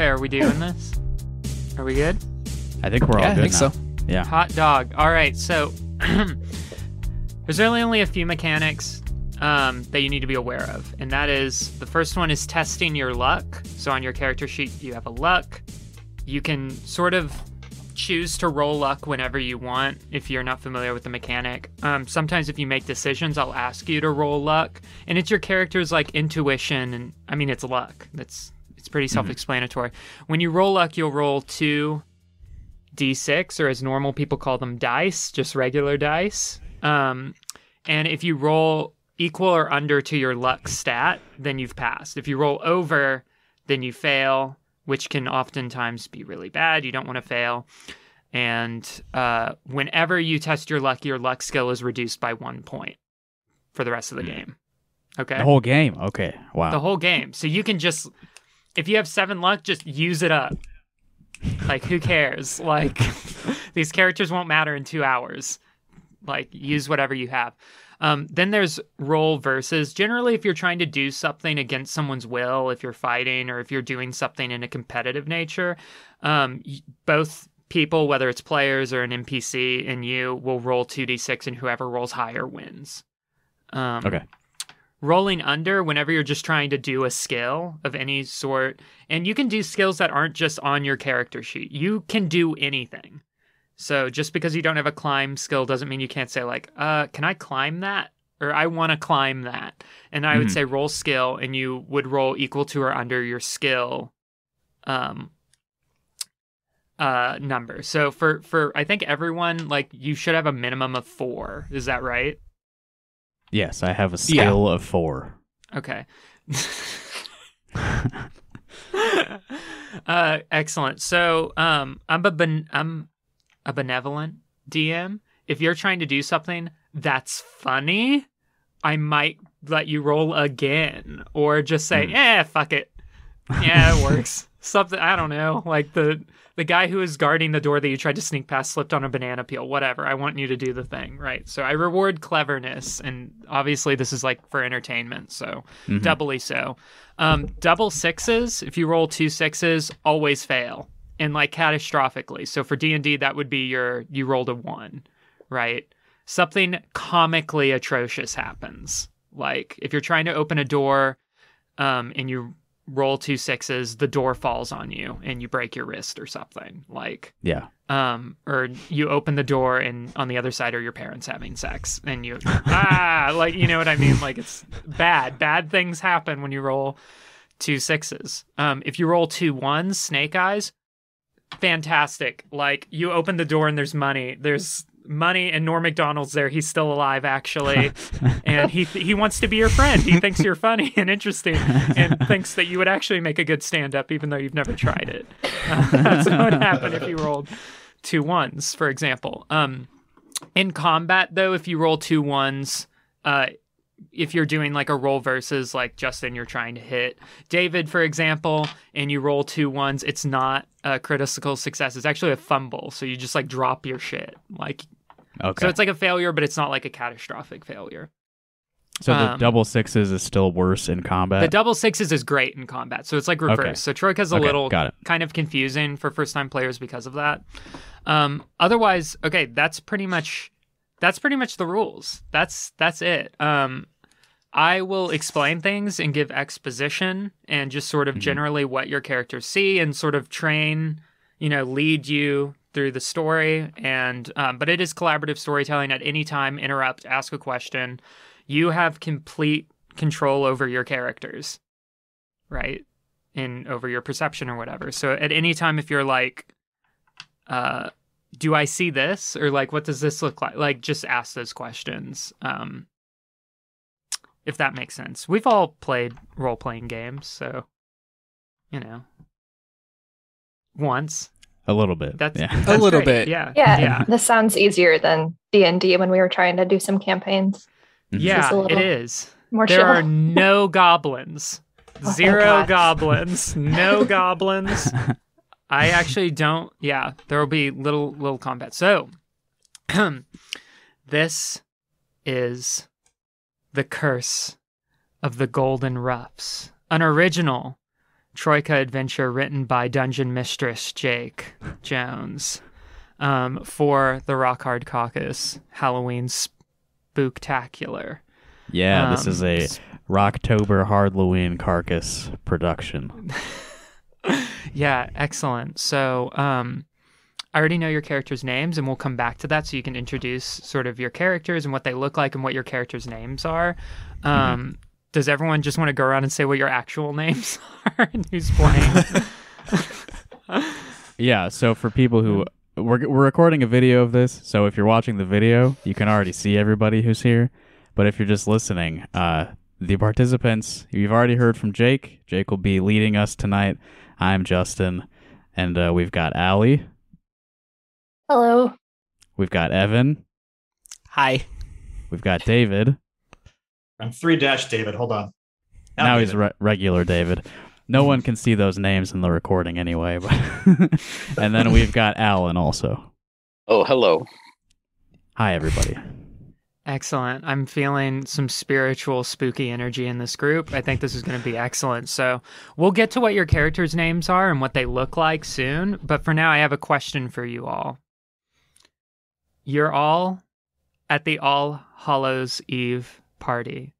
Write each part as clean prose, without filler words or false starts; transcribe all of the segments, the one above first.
Okay, are we doing this? Are we good? I think we're all good. I think so. Yeah. Hot dog. All right, so there's really only a few mechanics that you need to be aware of, and that is the first one is testing your luck. So on your character sheet, you have a luck. You can sort of choose to roll luck whenever you want if you're not familiar with the mechanic. Sometimes if you make decisions, I'll ask you to roll luck, and it's your character's like intuition, and I mean it's luck. It's pretty self-explanatory. Mm-hmm. When you roll luck, you'll roll 2d6, or as normal people call them dice, just regular dice. And if you roll equal or under to your luck stat, then you've passed. If you roll over, then you fail, which can oftentimes be really bad. You don't want to fail. And whenever you test your luck skill is reduced by 1 point for the rest of the game. Okay? The whole game? Okay. Wow. The whole game. So you can just, if you have 7 luck, just use it up. Like, who cares? Like, these characters won't matter in 2 hours. Like, use whatever you have. Then there's roll versus. Generally, if you're trying to do something against someone's will, if you're fighting or if you're doing something in a competitive nature, both people, whether it's players or an NPC and you, will roll 2d6, and whoever rolls higher wins. Okay. Rolling under, whenever you're just trying to do a skill of any sort, and you can do skills that aren't just on your character sheet. You can do anything. So just because you don't have a climb skill doesn't mean you can't say like, can I climb that? Or I want to climb that. And I would say roll skill, and you would roll equal to or under your skill number. So for I think everyone, like, you should have a minimum of 4. Is that right? Yes, I have a skill of 4. Okay. Excellent. So I'm a benevolent DM. If you're trying to do something that's funny, I might let you roll again, or just say, "Yeah, fuck it. Yeah, it works." Something, I don't know, like the guy who was guarding the door that you tried to sneak past slipped on a banana peel. Whatever. I want you to do the thing, right? So I reward cleverness, and obviously this is like for entertainment, so doubly so. Double sixes. If you roll 2 6s, always fail. And like catastrophically. So for D&D, that would be you rolled a 1, right? Something comically atrocious happens. Like if you're trying to open a door and you roll 2 6s, the door falls on you and you break your wrist or something. Like, yeah. Or you open the door and on the other side are your parents having sex and you, like, you know what I mean? Like it's bad. Bad things happen when you roll 2 6s. If you roll 2 1s, snake eyes, fantastic. Like you open the door and there's money and Norm MacDonald's there. He's still alive, actually, and he wants to be your friend. He thinks you're funny and interesting and thinks that you would actually make a good stand-up, even though you've never tried it. That's what would happen if you rolled 2 1s, for example. In combat, though, if you roll 2 1s, if you're doing like a roll versus, like Justin, you're trying to hit David, for example, and you roll 2 1s, it's not a critical success. It's actually a fumble. So you just like drop your shit. Like, okay. So it's like a failure, but it's not like a catastrophic failure. So the double sixes is still worse in combat? The double sixes is great in combat. So it's like reverse. Okay. So Troika's a little kind of confusing for first-time players because of that. Otherwise, okay, that's pretty much the rules. That's it. I will explain things and give exposition and just sort of generally what your characters see and sort of train, you know, lead you through the story. And but it is collaborative storytelling. At any time, interrupt, ask a question. You have complete control over your characters, right? And over your perception or whatever. So at any time, if you're like, do I see this? Or like, what does this look like? Like, just ask those questions. If that makes sense. We've all played role-playing games, so, you know, once. A little bit. That's a little great. Bit. Yeah. This sounds easier than D&D when we were trying to do some campaigns. Yeah, it is. More there chill. Are no goblins. Zero goblins. No goblins. I actually don't. Yeah, there will be little combat. So, this is The Curse of the Golden Ruffs, an original Troika adventure written by Dungeon Mistress Jake Jones for the Rock Hard Caucus Halloween Spooktacular. Yeah, this is a Rocktober Hardoween Carcass production. Yeah, excellent. So I already know your characters' names, and we'll come back to that so you can introduce sort of your characters and what they look like and what your characters' names are. Mm-hmm. Does everyone just want to go around and say what your actual names are and who's playing? Yeah, so for people who... We're recording a video of this, so if you're watching the video, you can already see everybody who's here. But if you're just listening, the participants, you've already heard from Jake. Jake will be leading us tonight. I'm Justin, and we've got Allie. Hello. We've got Evan. Hi. We've got David. I'm 3-dash David. Hold on. Now David. He's regular David. No one can see those names in the recording anyway. But and then we've got Alan also. Oh, hello. Hi, everybody. Excellent. I'm feeling some spiritual, spooky energy in this group. I think this is going to be excellent. So we'll get to what your characters' names are and what they look like soon. But for now, I have a question for you all. You're all at the All Hallows Eve party.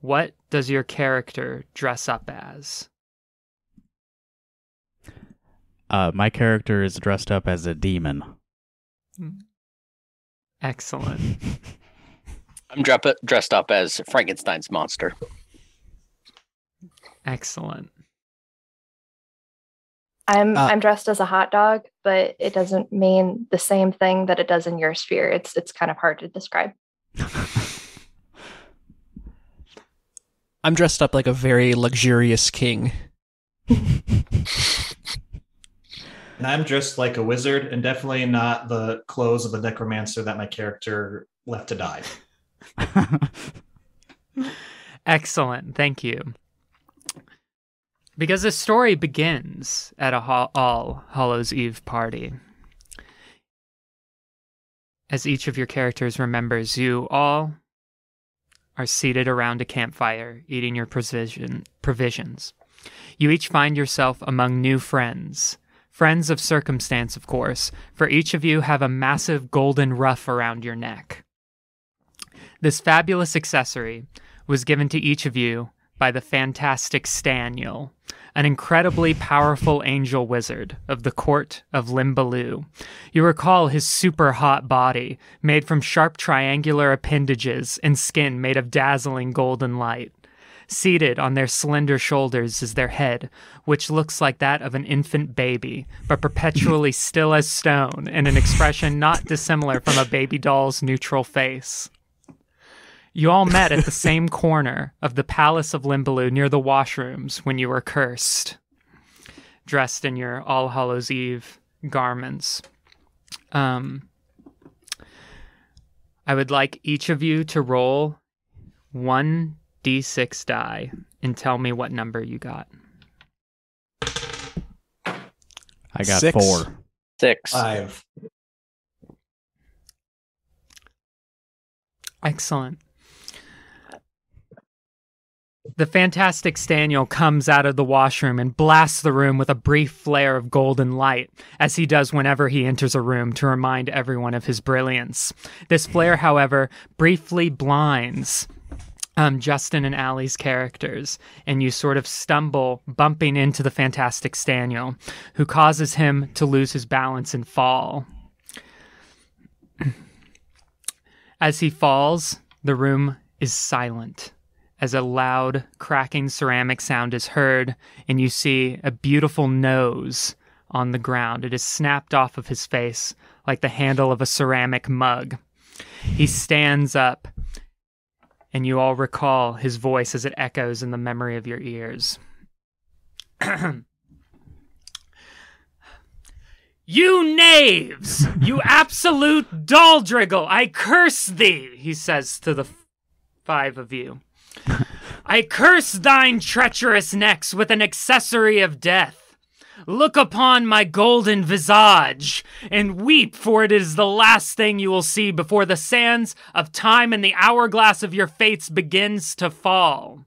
What does your character dress up as? My character is dressed up as a demon. Excellent. I'm dressed up as Frankenstein's monster. Excellent. I'm dressed as a hot dog, but it doesn't mean the same thing that it does in your sphere. It's kind of hard to describe. I'm dressed up like a very luxurious king. And I'm dressed like a wizard, and definitely not the clothes of the necromancer that my character left to die. Excellent. Thank you. Because the story begins at a All Hallows Eve party. As each of your characters remembers, you all are seated around a campfire, eating your provisions. You each find yourself among new friends. Friends of circumstance, of course, for each of you have a massive golden ruff around your neck. This fabulous accessory was given to each of you by the fantastic Staniel, an incredibly powerful angel wizard of the court of Limbaloo. You recall his super hot body, made from sharp triangular appendages and skin made of dazzling golden light. Seated on their slender shoulders is their head, which looks like that of an infant baby, but perpetually still as stone and an expression not dissimilar from a baby doll's neutral face. You all met at the same corner of the Palace of Limbaloo near the washrooms when you were cursed, dressed in your All Hallows Eve garments. I would like each of you to roll one D6 die and tell me what number you got. I got 4. 6. 5. Excellent. The fantastic Staniel comes out of the washroom and blasts the room with a brief flare of golden light, as he does whenever he enters a room to remind everyone of his brilliance. This flare, however, briefly blinds Justin and Allie's characters, and you sort of stumble, bumping into the fantastic Staniel, who causes him to lose his balance and fall. As he falls, the room is silent, as a loud, cracking ceramic sound is heard, and you see a beautiful nose on the ground. It is snapped off of his face like the handle of a ceramic mug. He stands up, and you all recall his voice as it echoes in the memory of your ears. "You knaves! You absolute doldriggle! I curse thee!" he says to the five of you. "I curse thine treacherous necks with an accessory of death. Look upon my golden visage and weep, for it is the last thing you will see before the sands of time and the hourglass of your fates begins to fall.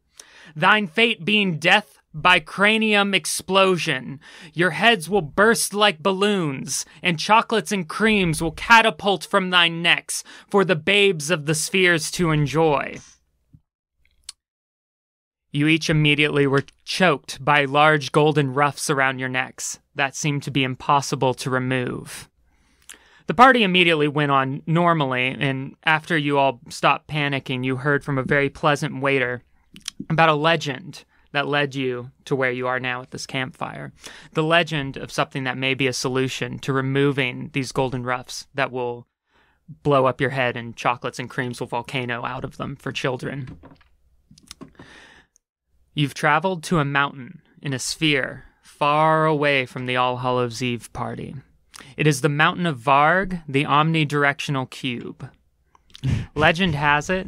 Thine fate being death by cranium explosion. Your heads will burst like balloons, and chocolates and creams will catapult from thy necks for the babes of the spheres to enjoy. You each immediately were choked by large golden ruffs around your necks that seemed to be impossible to remove. The party immediately went on normally, and after you all stopped panicking, you heard from a very pleasant waiter about a legend that led you to where you are now at this campfire. The legend of something that may be a solution to removing these golden ruffs that will blow up your head and chocolates and creams will volcano out of them for children. You've traveled to a mountain in a sphere far away from the All Hallows Eve party. It is the mountain of Varg, the omnidirectional cube. Legend has it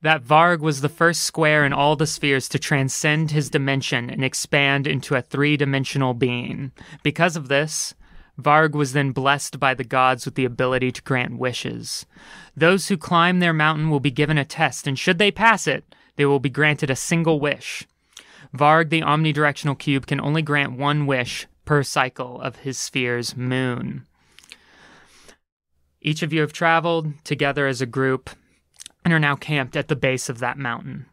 that Varg was the first square in all the spheres to transcend his dimension and expand into a three-dimensional being. Because of this, Varg was then blessed by the gods with the ability to grant wishes. Those who climb their mountain will be given a test, and should they pass it, they will be granted a single wish. Varg, the omnidirectional cube, can only grant one wish per cycle of his sphere's moon. Each of you have traveled together as a group and are now camped at the base of that mountain,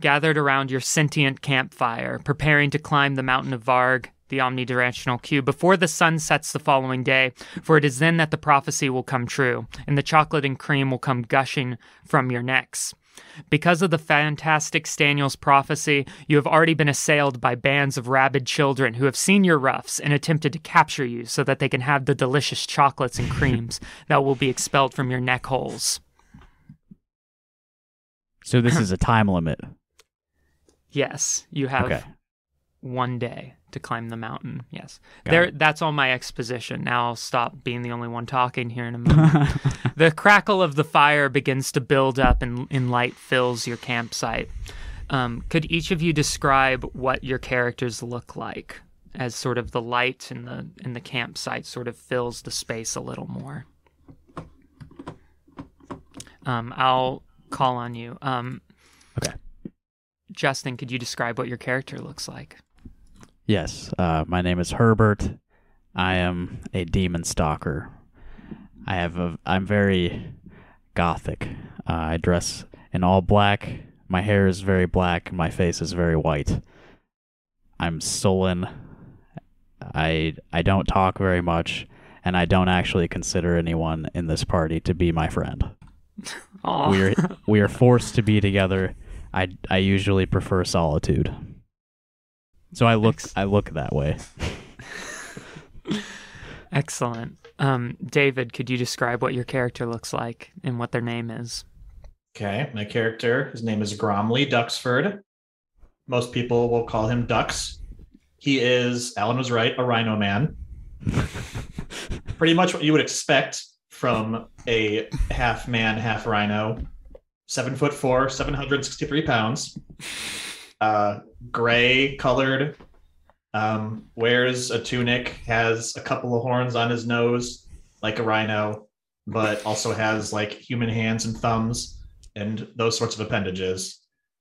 gathered around your sentient campfire, preparing to climb the mountain of Varg, the omnidirectional cube, before the sun sets the following day, for it is then that the prophecy will come true, and the chocolate and cream will come gushing from your necks. Because of the fantastic Staniel's prophecy, you have already been assailed by bands of rabid children who have seen your ruffs and attempted to capture you so that they can have the delicious chocolates and creams that will be expelled from your neck holes. So this is a time limit? Yes, you have one day to climb the mountain, yes. That's all my exposition. Now I'll stop being the only one talking here in a moment. The crackle of the fire begins to build up and light fills your campsite. Could each of you describe what your characters look like as sort of the light in the campsite sort of fills the space a little more? I'll call on you. Okay. Justin, could you describe what your character looks like? Yes, my name is Herbert. I am a demon stalker. I'm very gothic. I dress in all black. My hair is very black. My face is very white. I'm sullen. I don't talk very much, and I don't actually consider anyone in this party to be my friend. Aww. We are forced to be together. I usually prefer solitude. So I look that way. Excellent. David, could you describe what your character looks like and what their name is? Okay, my character, his name is Gromley Duxford. Most people will call him Dux. He is, Alan was right, a rhino man. Pretty much what you would expect from a half man, half rhino. 7'4", 763 pounds. Gray colored. Wears a tunic, has a couple of horns on his nose, like a rhino, but also has like human hands and thumbs and those sorts of appendages.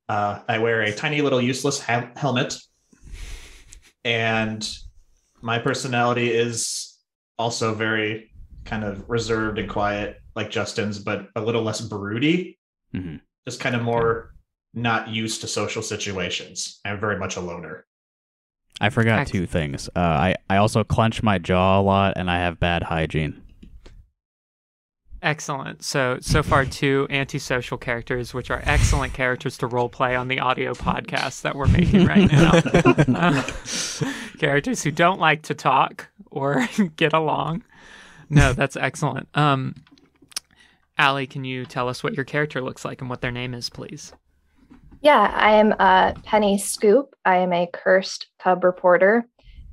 I wear a tiny little useless helmet, and my personality is also very kind of reserved and quiet, like Justin's, but a little less broody. Mm-hmm. Just kind of more not used to social situations. I'm very much a loner. I forgot two things. I also clench my jaw a lot, and I have bad hygiene. Excellent. So far, two antisocial characters, which are excellent characters to roleplay on the audio podcast that we're making right now. Characters who don't like to talk or get along. No, that's excellent. Allie, can you tell us what your character looks like and what their name is, please? Yeah, I am Penny Scoop. I am a cursed cub reporter.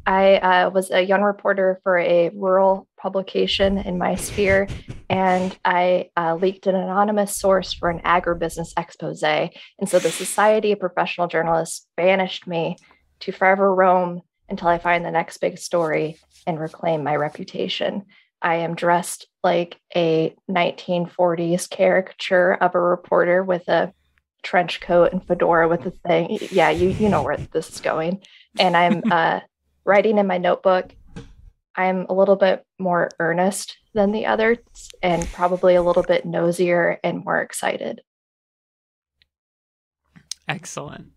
I was a young reporter for a rural publication in my sphere, and I leaked an anonymous source for an agribusiness expose. And so the Society of Professional Journalists banished me to forever roam until I find the next big story and reclaim my reputation. I am dressed like a 1940s caricature of a reporter with a trench coat and fedora with the thing. Yeah, you know where this is going. And I'm writing in my notebook. I'm a little bit more earnest than the others and probably a little bit nosier and more excited. Excellent.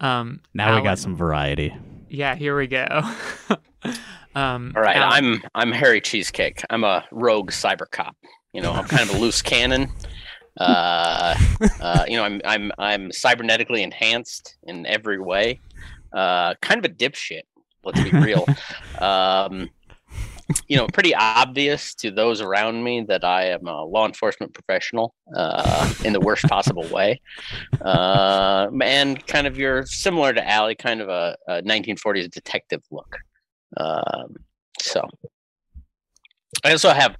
Now Alan, we got some variety. Yeah, here we go. All right, Alan. I'm Harry Cheesecake. I'm a rogue cyber cop. You know, I'm kind of a loose cannon. You know, I'm cybernetically enhanced in every way. Kind of a dipshit. Let's be real. You know, pretty obvious to those around me that I am a law enforcement professional in the worst possible way. And kind of you're similar to Allie, kind of a 1940s detective look. So I also have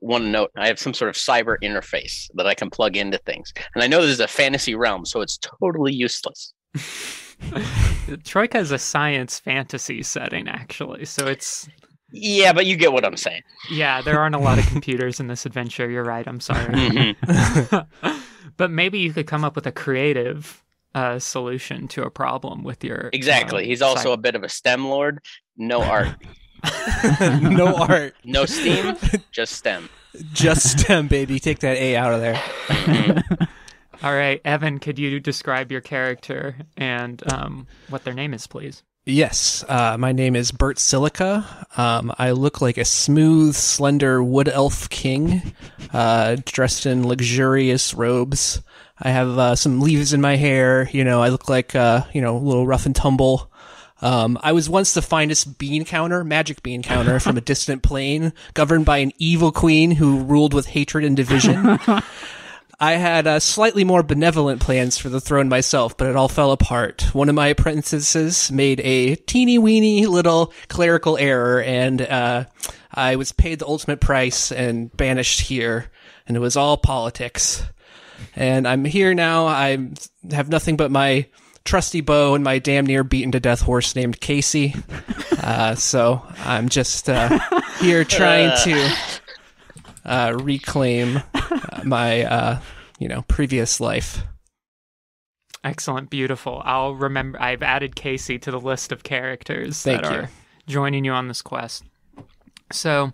one note. I have some sort of cyber interface that I can plug into things. And I know this is a fantasy realm, so it's totally useless. Troika is a science fantasy setting, actually. So it's... Yeah, but you get what I'm saying. Yeah, there aren't a lot of computers in this adventure. You're right. I'm sorry. Mm-hmm. But maybe you could come up with a creative solution to a problem with your... Exactly. He's also a bit of a STEM lord. No art. No art. No STEAM. Just STEM. Just STEM, baby. Take that A out of there. Mm-hmm. All right. Evan, could you describe your character and what their name is, please? Yes, my name is Bert Silica. I look like a smooth, slender wood elf king, dressed in luxurious robes. I have some leaves in my hair. You know, I look like a little rough and tumble. I was once the finest magic bean counter from a distant plane, governed by an evil queen who ruled with hatred and division. I had slightly more benevolent plans for the throne myself, but it all fell apart. One of my apprentices made a teeny-weeny little clerical error, and I was paid the ultimate price and banished here, and it was all politics. And I'm here now. I have nothing but my trusty bow and my damn near beaten-to-death horse named Casey. So I'm just here trying to... reclaim my, previous life. Excellent. Beautiful. I'll remember. I've added Casey to the list of characters that are joining you on this quest. So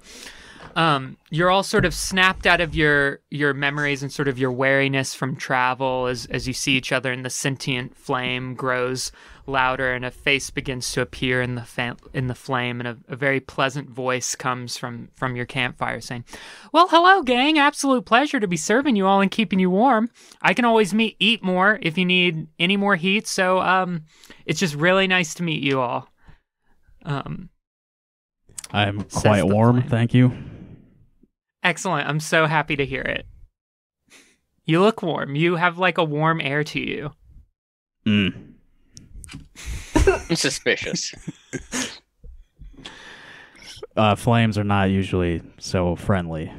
you're all sort of snapped out of your memories and sort of your wariness from travel as you see each other, and the sentient flame grows louder and a face begins to appear in the flame, and a very pleasant voice comes from your campfire saying, "Well, hello, gang. Absolute pleasure to be serving you all and keeping you warm. I can always eat more if you need any more heat, so it's just really nice to meet you all." I'm quite warm, thank you. Excellent. I'm so happy to hear it. You look warm. You have like a warm air to you. Mm. I'm suspicious. Flames are not usually so friendly.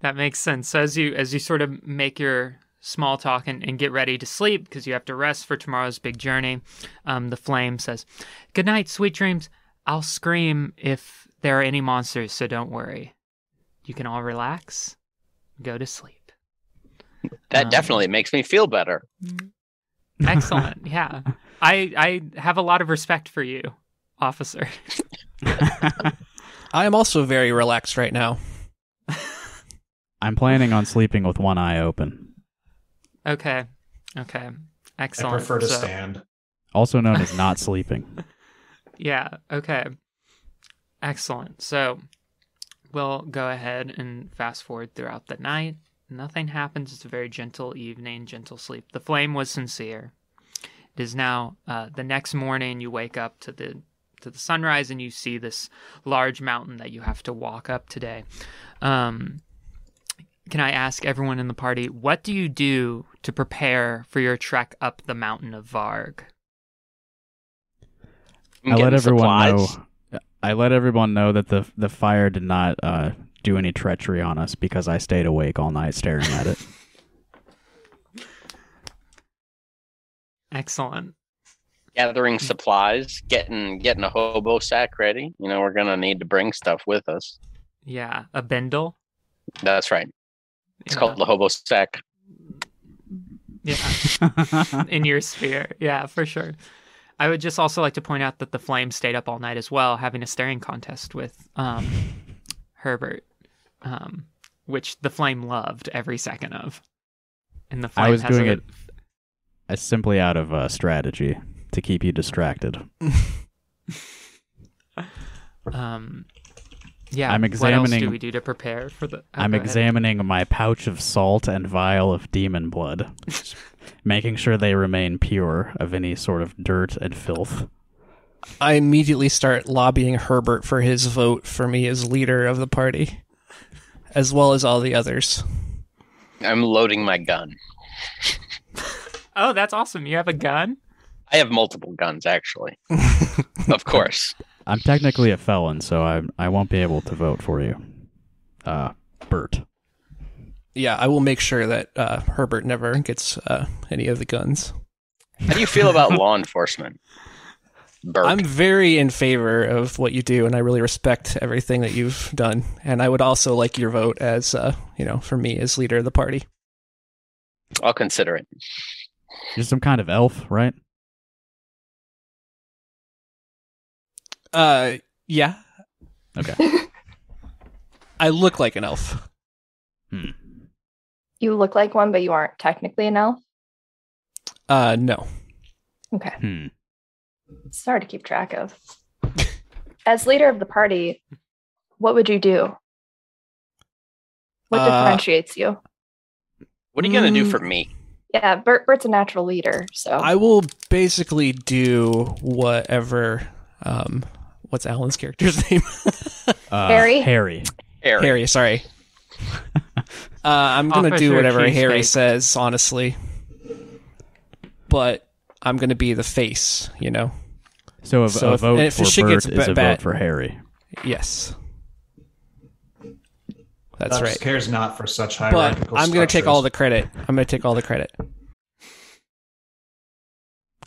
That makes sense. So as you sort of make your small talk and get ready to sleep because you have to rest for tomorrow's big journey, the flame says, "Good night, sweet dreams. I'll scream if there are any monsters, so don't worry. You can all relax, go to sleep." That definitely makes me feel better. Excellent. Yeah. I have a lot of respect for you, officer. I am also very relaxed right now. I'm planning on sleeping with one eye open. Okay. Excellent. I prefer to stand. Also known as not sleeping. Yeah, okay. Excellent. So we'll go ahead and fast forward throughout the night. Nothing happens. It's a very gentle evening, gentle sleep. The flame was sincere. It is now the next morning. You wake up to the sunrise, and you see this large mountain that you have to walk up today. Can I ask everyone in the party, what do you do to prepare for your trek up the mountain of Varg? I let everyone know that the fire did not do any treachery on us because I stayed awake all night staring at it. Excellent. Gathering supplies, getting a hobo sack ready. You know, we're going to need to bring stuff with us. Yeah, a bindle. That's right. It's called the hobo sack. Yeah. In your sphere. Yeah, for sure. I would just also like to point out that the Flames stayed up all night as well, having a staring contest with Herbert, which the Flame loved every second of. And the Flame I was has doing a good... it simply out of strategy to keep you distracted. Yeah, I'm examining, what else do we do to prepare for the... I'm examining my pouch of salt and vial of demon blood, making sure they remain pure of any sort of dirt and filth. I immediately start lobbying Herbert for his vote for me as leader of the party, as well as all the others. I'm loading my gun. Oh, that's awesome. You have a gun? I have multiple guns, actually. Of course. I'm technically a felon, so I won't be able to vote for you, Bert. Yeah, I will make sure that Herbert never gets any of the guns. How do you feel about law enforcement, Bert? I'm very in favor of what you do, and I really respect everything that you've done. And I would also like your vote as, for me as leader of the party. I'll consider it. You're some kind of elf, right? Yeah. Okay. I look like an elf. Hmm. You look like one, but you aren't technically an elf? No. Okay. Hmm. It's hard to keep track of. As leader of the party, what would you do? What differentiates you? What are you going to do for me? Yeah, Bert's a natural leader, so... I will basically do whatever... what's Alan's character's name? Harry, sorry. I'm going to do whatever Harry says, honestly. But I'm going to be the face, you know? So a vote for Bert is a vote for Harry. Yes. That's right. Duff cares not for such hierarchical structures. But I'm going to take all the credit.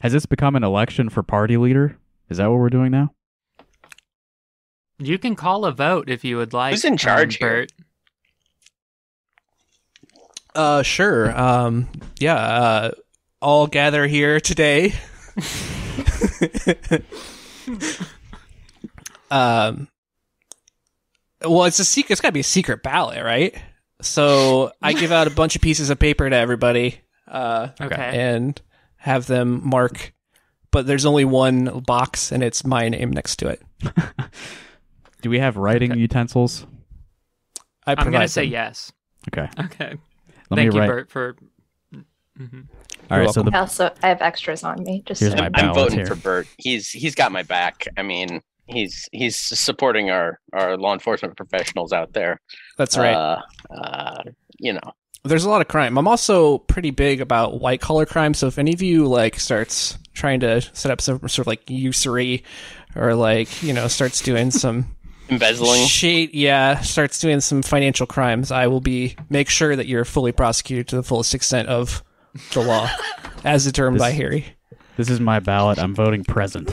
Has this become an election for party leader? Is that what we're doing now? You can call a vote if you would like. Who's in charge here? Sure. Yeah. All gather here today. Well, it's a secret. It's got to be a secret ballot, right? So I give out a bunch of pieces of paper to everybody. Okay. And have them mark. But there's only one box, and it's my name next to it. Do we have writing utensils? I'm going to say yes. Okay. Thank you, Bert, for... Mm-hmm. All right. So I have extras on me. I'm voting for Bert. He's got my back. I mean, he's supporting our law enforcement professionals out there. That's right. There's a lot of crime. I'm also pretty big about white-collar crime, so if any of you, starts trying to set up some sort of, usury or, starts doing some... Embezzling? Shit, yeah, starts doing some financial crimes, I will make sure that you're fully prosecuted to the fullest extent of the law, as determined by Harry. This is my ballot. I'm voting present.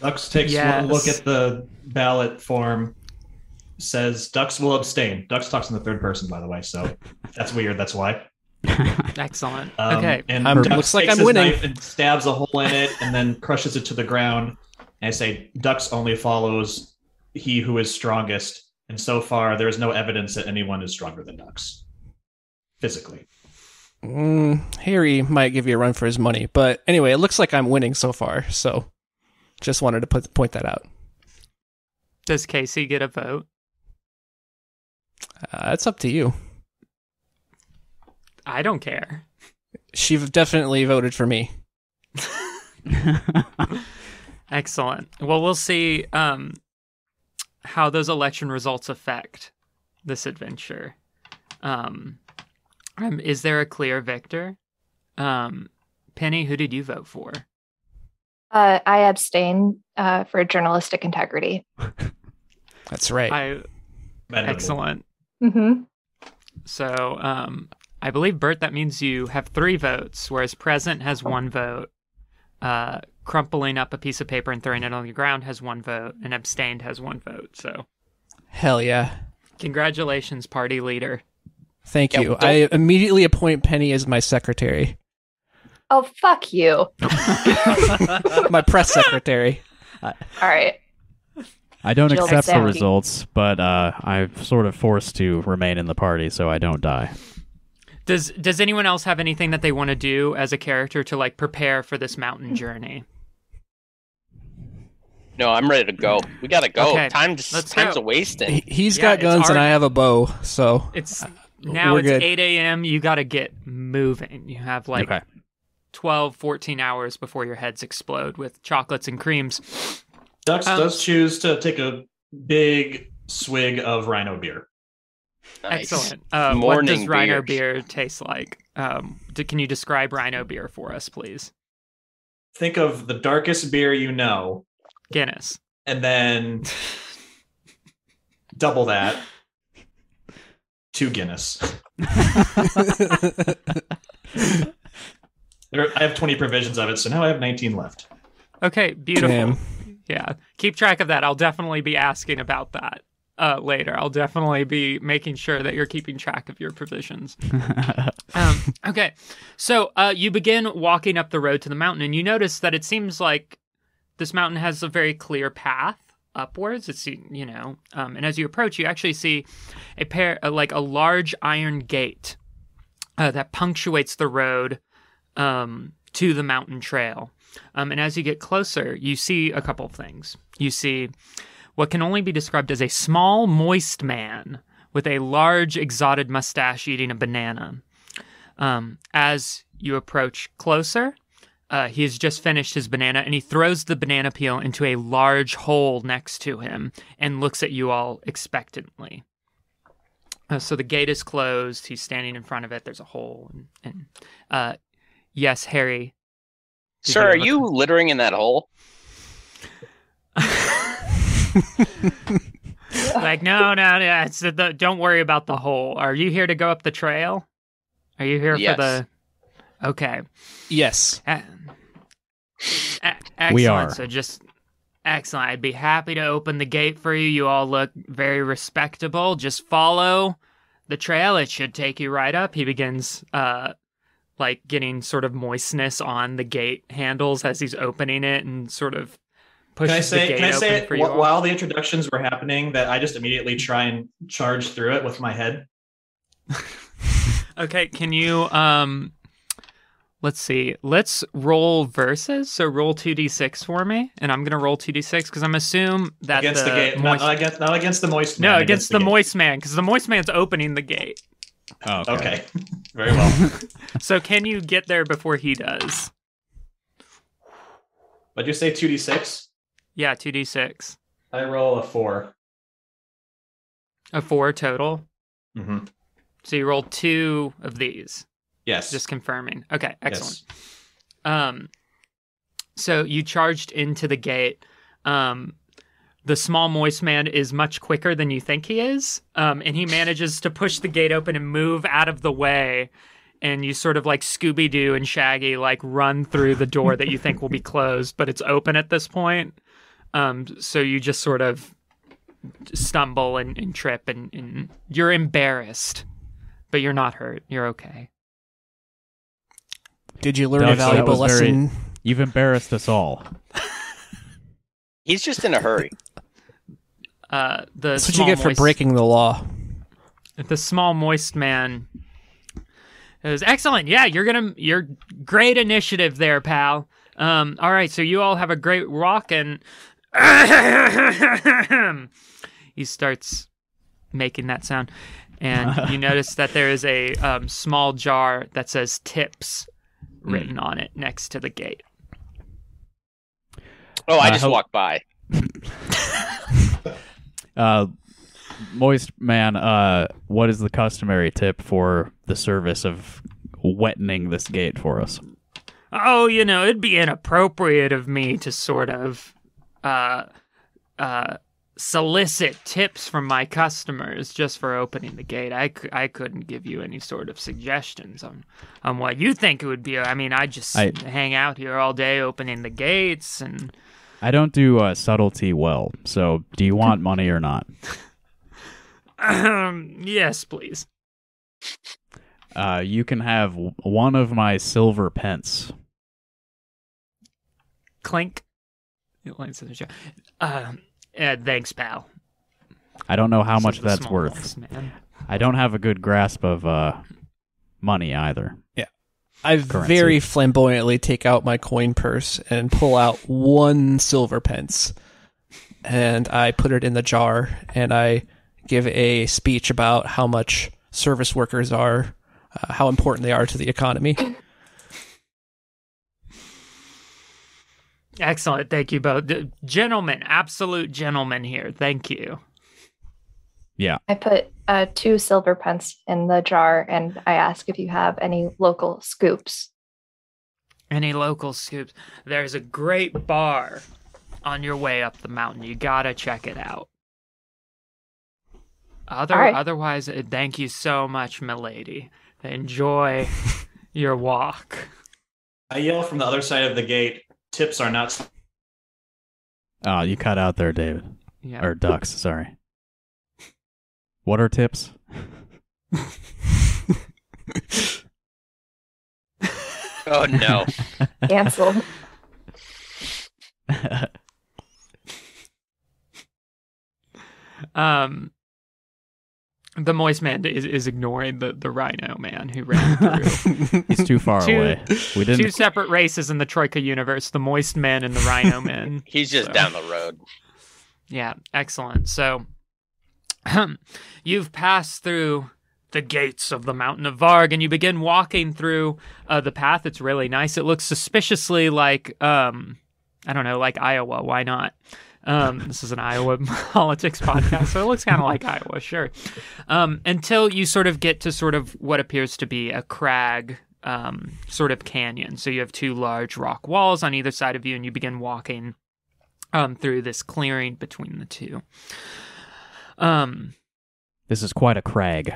Dux takes one look at the ballot form. Says Dux will abstain. Dux talks in the third person, by the way, so that's weird. That's why. Excellent. Okay. And Dux looks like I'm winning. And stabs a hole in it, and then crushes it to the ground. And I say, Dux only follows he who is strongest, and so far there is no evidence that anyone is stronger than Dux physically. Harry might give you a run for his money, but anyway, it looks like I'm winning so far. So, just wanted to point that out. Does Casey get a vote? It's up to you. I don't care. She definitely voted for me. Excellent. Well, we'll see how those election results affect this adventure. Is there a clear victor? Penny, who did you vote for? I abstain for journalistic integrity. That's right. Excellent. Mm-hmm. So, I believe, Bert, that means you have 3 votes, whereas present has 1 vote. Crumpling up a piece of paper and throwing it on the ground has 1 vote, and abstained has 1 vote. So, hell yeah. Congratulations, party leader. Thank you. I immediately appoint Penny as my secretary. Oh, fuck you. My press secretary. All right. I don't accept the results, but I'm sort of forced to remain in the party so I don't die. Does anyone else have anything that they want to do as a character to like prepare for this mountain journey? No, I'm ready to go. We gotta go. Okay. Time's a wasting. He's got guns and I have a bow, so it's now it's good. 8 a.m. You gotta get moving. You have 12, 14 hours before your heads explode with chocolates and creams. Dux does choose to take a big swig of rhino beer. Nice. Excellent. What does rhino beer taste like? Can you describe rhino beer for us, please? Think of the darkest beer you know. Guinness. And then double that to Guinness. I have 20 provisions of it, so now I have 19 left. Okay, beautiful. Damn. Yeah, keep track of that. I'll definitely be asking about that later. I'll definitely be making sure that you're keeping track of your provisions. Okay, so you begin walking up the road to the mountain, and you notice that it seems like this mountain has a very clear path upwards. It's, you know, and as you approach, you actually see a large iron gate that punctuates the road to the mountain trail. And as you get closer, you see a couple of things. You see what can only be described as a small, moist man with a large, exotic mustache eating a banana. As you approach closer, he has just finished his banana, and he throws the banana peel into a large hole next to him and looks at you all expectantly. So the gate is closed. He's standing in front of it. There's a hole. And yes, Harry... Sir, are you littering in that hole? No. It's don't worry about the hole. Are you here to go up the trail? Are you here for the... Okay. Yes. Excellent. We are. So just... Excellent. I'd be happy to open the gate for you. You all look very respectable. Just follow the trail. It should take you right up. He begins... getting sort of moistness on the gate handles as he's opening it and sort of pushes the gate open for you. Can I say while the introductions were happening that I just immediately try and charge through it with my head? Okay, can you, let's see. Let's roll versus. So roll 2d6 for me, and I'm going to roll 2d6 because I'm assume that against the gate. Not against the moist man. No, against the moist man because the moist man's opening the gate. Oh, okay. Very well. So can you get there before he does? What'd you say, 2d6? Yeah, 2d6. I roll a 4. A 4 total? Mm-hmm. So you roll 2 of these? Yes. Just confirming. Okay, excellent. Yes. So you charged into the gate. The small moist man is much quicker than you think he is, and he manages to push the gate open and move out of the way, and you sort of like Scooby-Doo and Shaggy run through the door that you think will be closed, but it's open at this point, so you just sort of stumble and trip, and you're embarrassed, but you're not hurt. You're okay. Did you learn a valuable lesson? You've embarrassed us all. He's just in a hurry. That's what you get for breaking the law. The small moist man is excellent. Yeah, you're great initiative there, pal. All right, so you all have a great walk, and he starts making that sound, and you notice that there is a small jar that says "tips" written on it next to the gate. Oh, I just walked by. Moist man, what is the customary tip for the service of wettening this gate for us? Oh, you know, it'd be inappropriate of me to sort of solicit tips from my customers just for opening the gate. I couldn't give you any sort of suggestions on what you think it would be. I mean, I just hang out here all day opening the gates and... I don't do subtlety well, so do you want money or not? Yes, please. You can have one of my silver pence. Clink. Thanks, pal. I don't know how much that's worth. Man. I don't have a good grasp of money either. Yeah. I very flamboyantly take out my coin purse and pull out one silver pence. And I put it in the jar, and I give a speech about how much service workers are, how important they are to the economy. Excellent. Thank you both. Gentlemen, absolute gentlemen here. Thank you. Yeah. I put two silver pence in the jar, and I ask if you have any local scoops. Any local scoops? There's a great bar on your way up the mountain. You gotta check it out. Otherwise, thank you so much, milady. Enjoy your walk. I yell from the other side of the gate, tips are not... Oh, you cut out there, David. Yeah. Or ducks, sorry. What are tips? Oh, no. Cancel. The moist man is ignoring the rhino man who ran through. He's too far away. We didn't... Two separate races in the Troika universe, the moist man and the rhino man. He's just down the road. Yeah, excellent. So you've passed through the gates of the Mountain of Varg, and you begin walking through the path. It's really nice. It looks suspiciously like, I don't know, like Iowa. Why not? This is an Iowa politics podcast, so it looks kind of like Iowa, sure. Until you sort of get to sort of what appears to be a crag sort of canyon. So you have two large rock walls on either side of you, and you begin walking through this clearing between the two. This is quite a crag.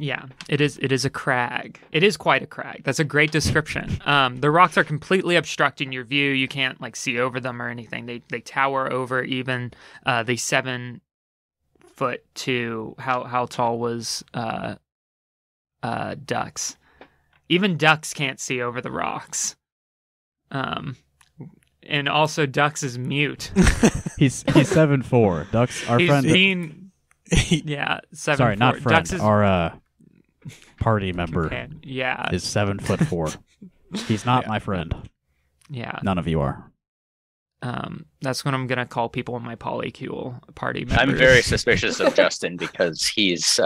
Yeah, it is a crag. It is quite a crag. That's a great description. The rocks are completely obstructing your view. You can't see over them or anything. They tower over even the 7 foot two. How tall was ducks? Even ducks can't see over the rocks. And also ducks is mute. he's 7'4". Ducks our he's friend. Yeah, 7'4". Sorry, not friend. Ducks is... Our party member is 7'4". He's not my friend. Yeah. None of you are. That's what I'm going to call people in my polycule party members. I'm very suspicious of Justin because he's,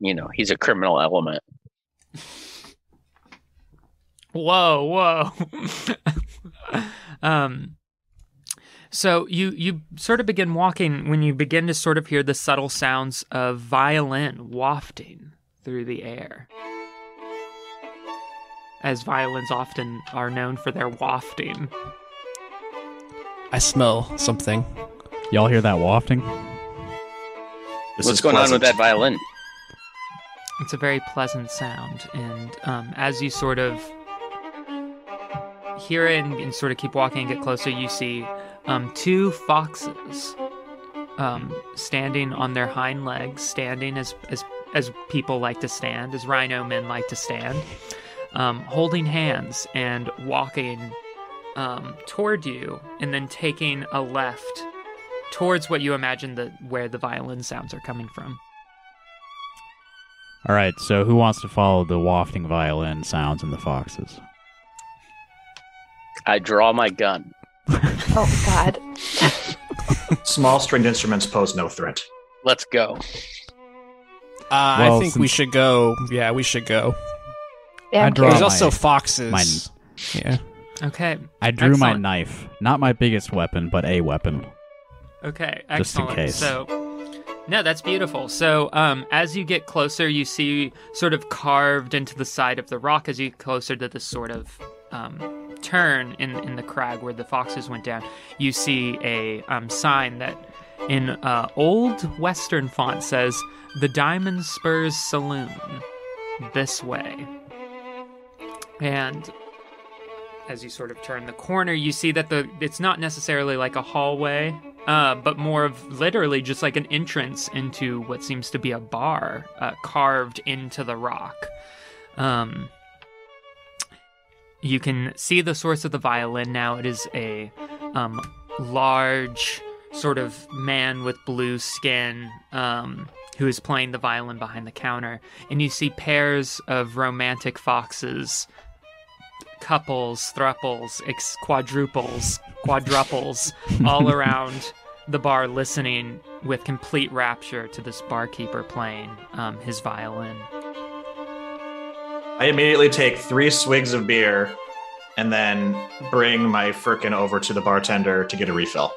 he's a criminal element. Whoa. So you sort of begin walking when you begin to sort of hear the subtle sounds of violin wafting through the air. As violins often are known for their wafting. I smell something. Y'all hear that wafting? What's going on with that violin? It's a very pleasant sound, and as you sort of hear it and sort of keep walking and get closer, you see... two foxes standing on their hind legs, standing as people like to stand, as rhino men like to stand, holding hands and walking toward you, and then taking a left towards what you imagine where the violin sounds are coming from. All right, so who wants to follow the wafting violin sounds and the foxes? I draw my gun. Oh, God. Small stringed instruments pose no threat. Let's go. I think we should go. Yeah, we should go. Yeah, there's also foxes. Yeah. Okay. I drew my knife. Not my biggest weapon, but a weapon. Okay, excellent. Just in case. No, that's beautiful. So as you get closer, you see sort of carved into the side of the rock as you get closer to this sort of... turn in the crag where the foxes went down, you see a sign that in old Western font says, "The Diamond Spurs Saloon, this way." And as you sort of turn the corner, you see that it's not necessarily like a hallway but more of literally just like an entrance into what seems to be a bar carved into the rock. You can see the source of the violin now. It is a large sort of man with blue skin who is playing the violin behind the counter. And you see pairs of romantic foxes, couples, thruples, quadruples, quadruples, all around the bar listening with complete rapture to this barkeeper playing his violin. I immediately take 3 swigs of beer and then bring my firkin over to the bartender to get a refill.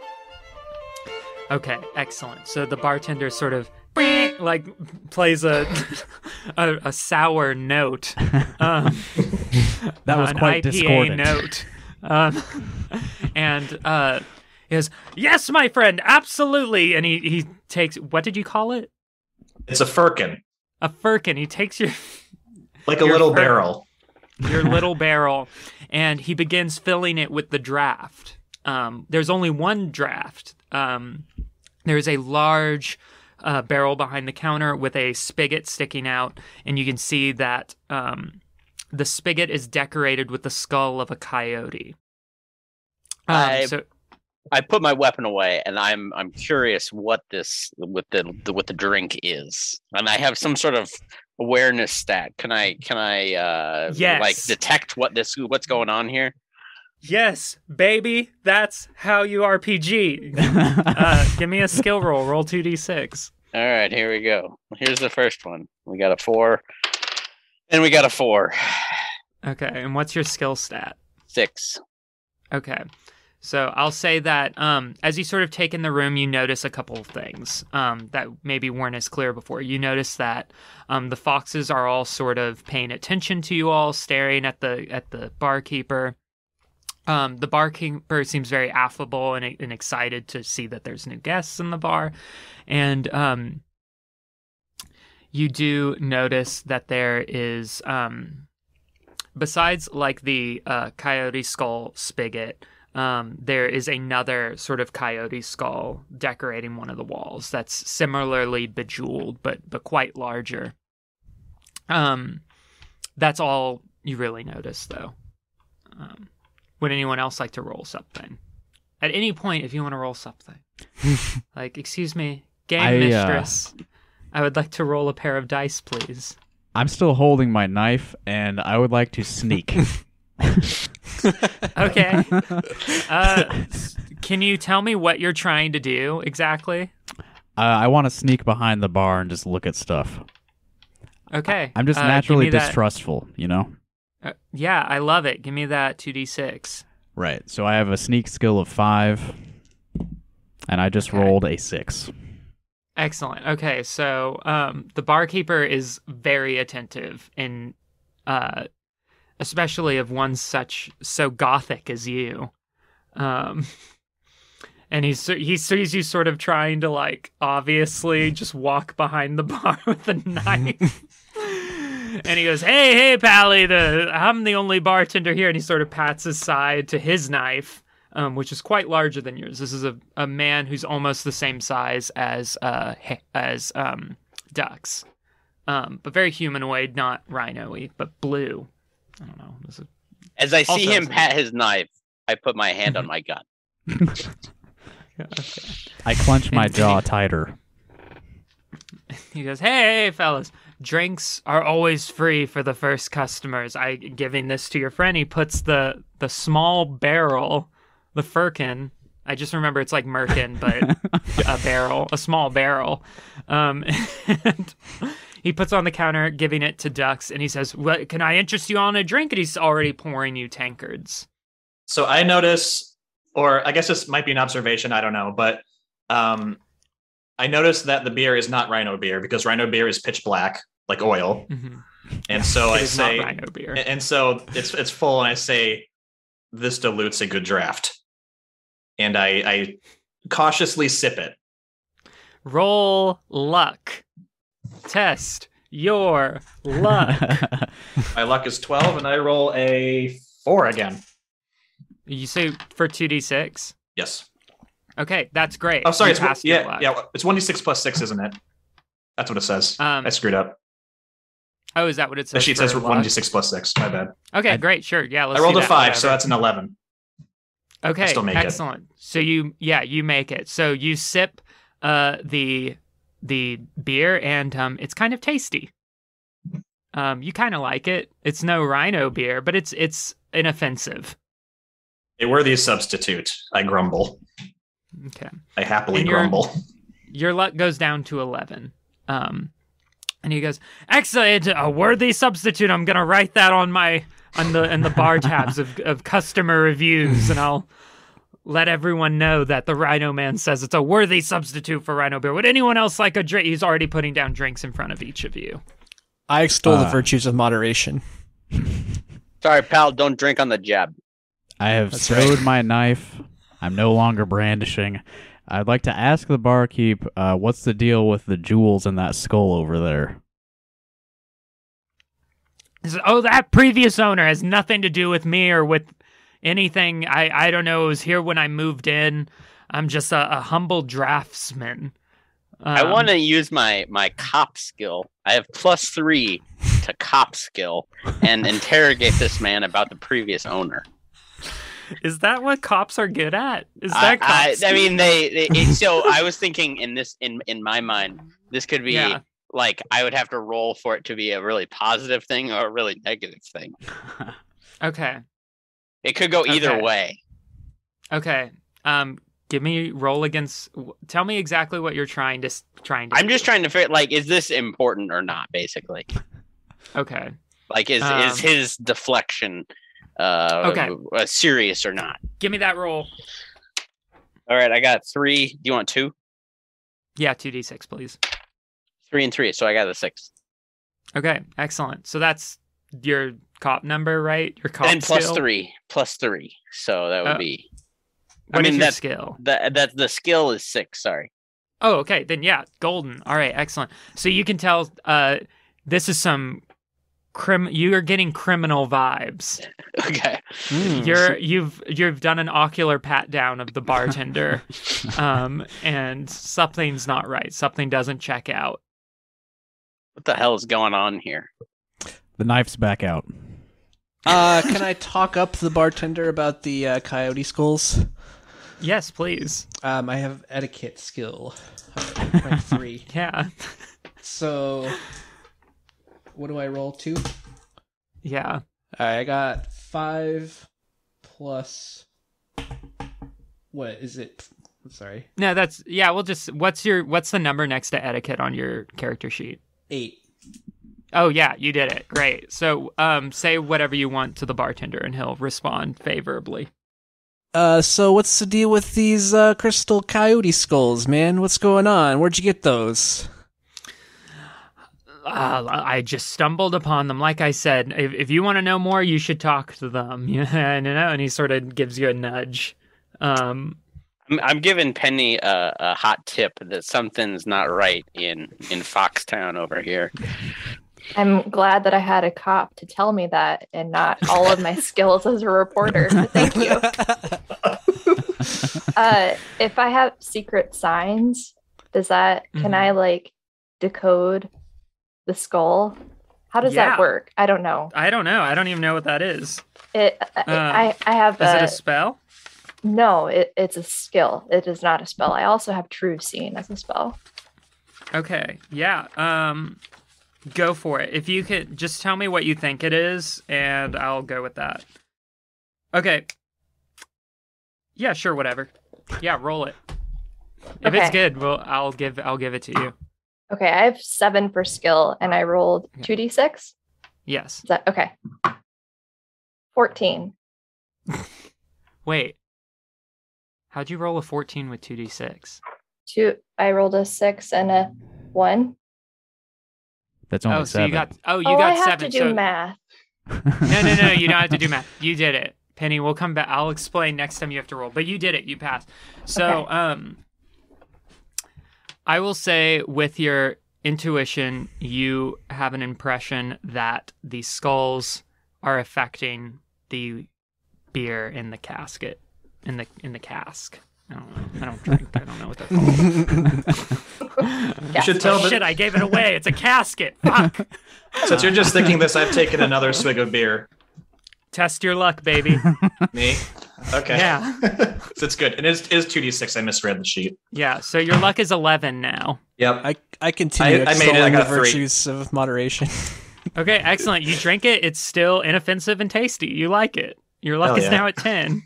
Okay, excellent. So the bartender sort of like plays a sour note. That was quite an IPA note. And he goes, "Yes, my friend, absolutely." And he takes, what did you call it? It's a firkin. A firkin. He takes your... Like a little barrel. Your little barrel. And he begins filling it with the draft. There's only one draft. There's a large barrel behind the counter with a spigot sticking out. And you can see that the spigot is decorated with the skull of a coyote. I put my weapon away, and I'm curious what this with the drink is. And I have some sort of awareness stat. Can I yes, like detect what's going on here? Yes, baby, that's how you RPG. Give me a skill roll. Roll 2d6. All right, here we go. Here's the first one. We got a 4, and we got a 4. Okay, and what's your skill stat? 6. Okay. So I'll say that as you sort of take in the room, you notice a couple of things that maybe weren't as clear before. You notice that the foxes are all sort of paying attention to you all, staring at the barkeeper. The barkeeper seems very affable and excited to see that there's new guests in the bar. And you do notice that there is, besides like the coyote skull spigot, there is another sort of coyote skull decorating one of the walls that's similarly bejeweled, but quite larger. That's all you really notice, though. Would anyone else like to roll something? At any point, if you want to roll something. Like, excuse me, game mistress, I would like to roll a pair of dice, please. I'm still holding my knife, and I would like to sneak. Okay. Can you tell me what you're trying to do exactly? I want to sneak behind the bar and just look at stuff. Okay. I'm just naturally distrustful, you know? Yeah, I love it. Give me that 2d6. Right. So I have a sneak skill of 5, and I just rolled a 6. Excellent. Okay, so the barkeeper is very attentive and... especially of one such so gothic as you, and he sees you sort of trying to like obviously just walk behind the bar with a knife, and he goes, "Hey, Pally, I'm the only bartender here," and he sort of pats his side to his knife, which is quite larger than yours. This is a man who's almost the same size as Dux, but very humanoid, not rhino-y, but blue. I don't know. As I see him pat his knife, I put my hand on my gun. Yeah, okay. I clench my jaw tighter. He goes, "Hey, fellas, drinks are always free for the first customers. I'm giving this to your friend." He puts the small barrel, the firkin. I just remember it's like merkin, but a small barrel. And he puts on the counter, giving it to Dux, and he says, "Well, can I interest you on a drink?" And he's already pouring you tankards. So I notice, or I guess this might be an observation, I don't know, but I noticed that the beer is not rhino beer because rhino beer is pitch black, like oil. Mm-hmm. And so I say, not rhino beer. And so it's full, and I say, "This dilutes a good draft." And I cautiously sip it. Roll luck. Test your luck. My luck is 12, and I roll a 4 again. You say for 2d6? Yes. Okay, that's great. Oh, sorry. It's, yeah, it's 1d6 plus 6, isn't it? That's what it says. I screwed up. Oh, is that what it says? The sheet says 1d6 plus 6. My bad. Okay, great. Sure. Yeah, let's I rolled a 5, whatever. So that's an 11. Okay, I still make excellent. It. So you make it. So you sip the beer, and it's kind of tasty. You kind of like it. It's no rhino beer, but it's inoffensive. A worthy substitute, I grumble. Okay. I happily grumble. Your luck goes down to 11. And he goes, excellent, a worthy substitute. I'm gonna write that on my on the bar tabs of customer reviews, and I'll let everyone know that the Rhino Man says it's a worthy substitute for Rhino Beer. Would anyone else like a drink? He's already putting down drinks in front of each of you. I extol the virtues of moderation. Sorry, pal, don't drink on the jab. I have throwed my knife. I'm no longer brandishing. I'd like to ask the barkeep, what's the deal with the jewels in that skull over there? Oh, that previous owner has nothing to do with me or with anything. I don't know. It was here when I moved in. I'm just a humble draftsman. I want to use my cop skill. I have +3 to cop skill and interrogate this man about the previous owner. Is that what cops are good at? Is that cops? I mean, they so I was thinking in my mind, this could be like I would have to roll for it to be a really positive thing or a really negative thing. Okay. It could go either way. Okay. Give me roll against. Tell me exactly what you're trying to. I'm just trying to figure. Like, is this important or not? Basically. Okay. Like, is his deflection serious or not? Give me that roll. All right, I got 3. Do you want 2? Yeah, 2d6, please. 3 and 3, so I got a 6. Okay, excellent. So that's your cop number, right? Your cop and skill? plus three. So that would be. I mean, that skill. That the skill is 6. Sorry. Oh, okay. Then yeah, golden. All right, excellent. So you can tell this is some. You are getting criminal vibes. Okay, you've done an ocular pat down of the bartender, and something's not right. Something doesn't check out. What the hell is going on here? The knife's back out. Can I talk up the bartender about the coyote skulls? Yes, please. I have etiquette skill, rank 3. Yeah. So. What do I roll? 2? Yeah. Alright, I got 5 plus... What is it? I'm sorry. No, that's... Yeah, we'll just... What's the number next to etiquette on your character sheet? 8. Oh, yeah, you did it. Great. So, say whatever you want to the bartender, and he'll respond favorably. So what's the deal with these crystal coyote skulls, man? What's going on? Where'd you get those? I just stumbled upon them. Like I said, if you want to know more, you should talk to them. You know, and he sort of gives you a nudge. I'm giving Penny a hot tip that something's not right in Foxtown over here. I'm glad that I had a cop to tell me that and not all of my skills as a reporter. Thank you. If I have secret signs, can I like decode the skull? How does that work? I don't know. I don't even know what that is. I have. Is it a spell? No, it's a skill. It is not a spell. I also have True Seeing as a spell. Okay. Yeah. Go for it. If you could just tell me what you think it is, and I'll go with that. Okay. Yeah. Sure. Whatever. Yeah. Roll it. Okay. If it's good, well, I'll give it to you. Okay, I have 7 for skill, and I rolled 2d6? Yes. Is that, okay. 14. Wait. How'd you roll a 14 with 2d6? I rolled a 6 and a 1. That's only 7. You got 7. I have to do math. No, you don't have to do math. You did it. Penny, we'll come back. I'll explain next time you have to roll. But you did it. You passed. So, okay. I will say with your intuition, you have an impression that the skulls are affecting the beer in the cask. I don't know. I don't drink. I don't know what that's called. You should tell them. Shit, I gave it away. It's a casket. Fuck. Since you're just thinking this, I've taken another swig of beer. Test your luck, baby. Me? Okay. Yeah. So it's good. And it is 2d6. I misread the sheet. Yeah, so your luck is 11 now. Yep. I continue extolling the virtues of moderation. Okay, excellent. You drink it. It's still inoffensive and tasty. You like it. Your luck is now at 10.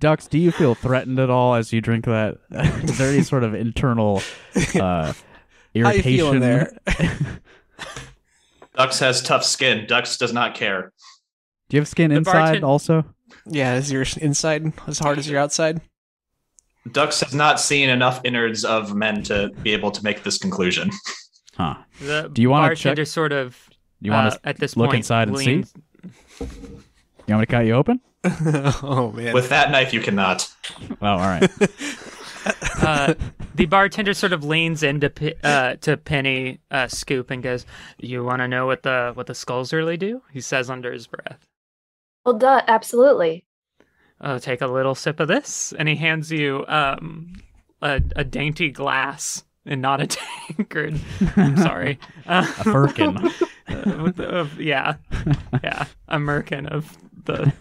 Dux, do you feel threatened at all as you drink that? Is there any sort of internal irritation? How you feeling there? Dux has tough skin. Dux does not care. Do you have skin inside also? Yeah, is your inside as hard as your outside? Dux has not seen enough innards of men to be able to make this conclusion. Huh. Do you want to check? Sort of, you want to at this look point, inside and leans. See? You want me to cut you open? Oh, man. With that knife, you cannot. Oh, all right. The bartender sort of leans into to Penny Scoop and goes, "You want to know what the skulls really do?" He says under his breath. Well, duh, absolutely. Oh, take a little sip of this, and he hands you a dainty glass and not a tankard. I'm sorry, a firkin. A merkin of the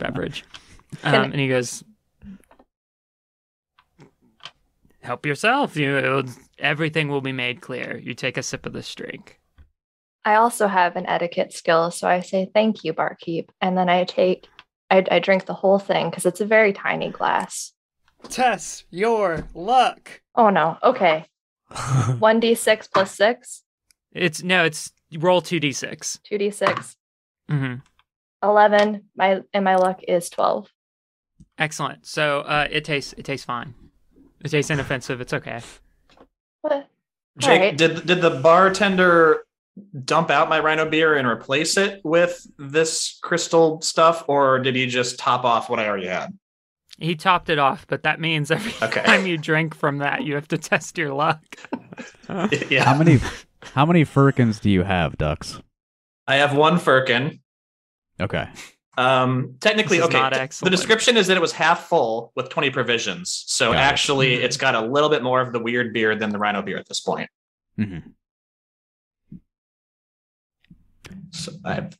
beverage. And he goes, "Help yourself. Everything will be made clear. You take a sip of this drink." I also have an etiquette skill, so I say, "Thank you, barkeep," and then I drink the whole thing because it's a very tiny glass. Test your luck. Oh no. Okay. 1d6 plus 6. It's roll 2d6. 2d6. Mm-hmm. 11. My luck is 12. Excellent. So it tastes fine. It tastes inoffensive. It's okay. What? Jake, right. Did the bartender dump out my rhino beer and replace it with this crystal stuff, or did he just top off what I already had? He topped it off, but that means every time you drink from that, you have to test your luck. Yeah. How many firkins do you have, Dux? I have one firkin. Okay. Technically, okay. The description is that it was half full with 20 provisions. So it's got a little bit more of the weird beer than the rhino beer at this point. Mm-hmm. So I have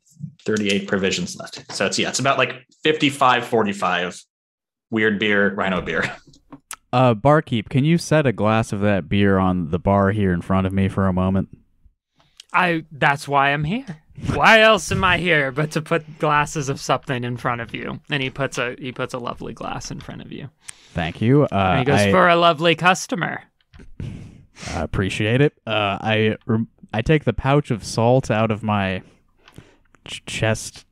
38 provisions left. So it's about like 55-45. Weird beer, rhino beer. Barkeep, can you set a glass of that beer on the bar here in front of me for a moment? That's why I'm here. Why else am I here but to put glasses of something in front of you? And he puts a lovely glass in front of you. Thank you. And he goes, for a lovely customer. I appreciate it. I take the pouch of salt out of my chest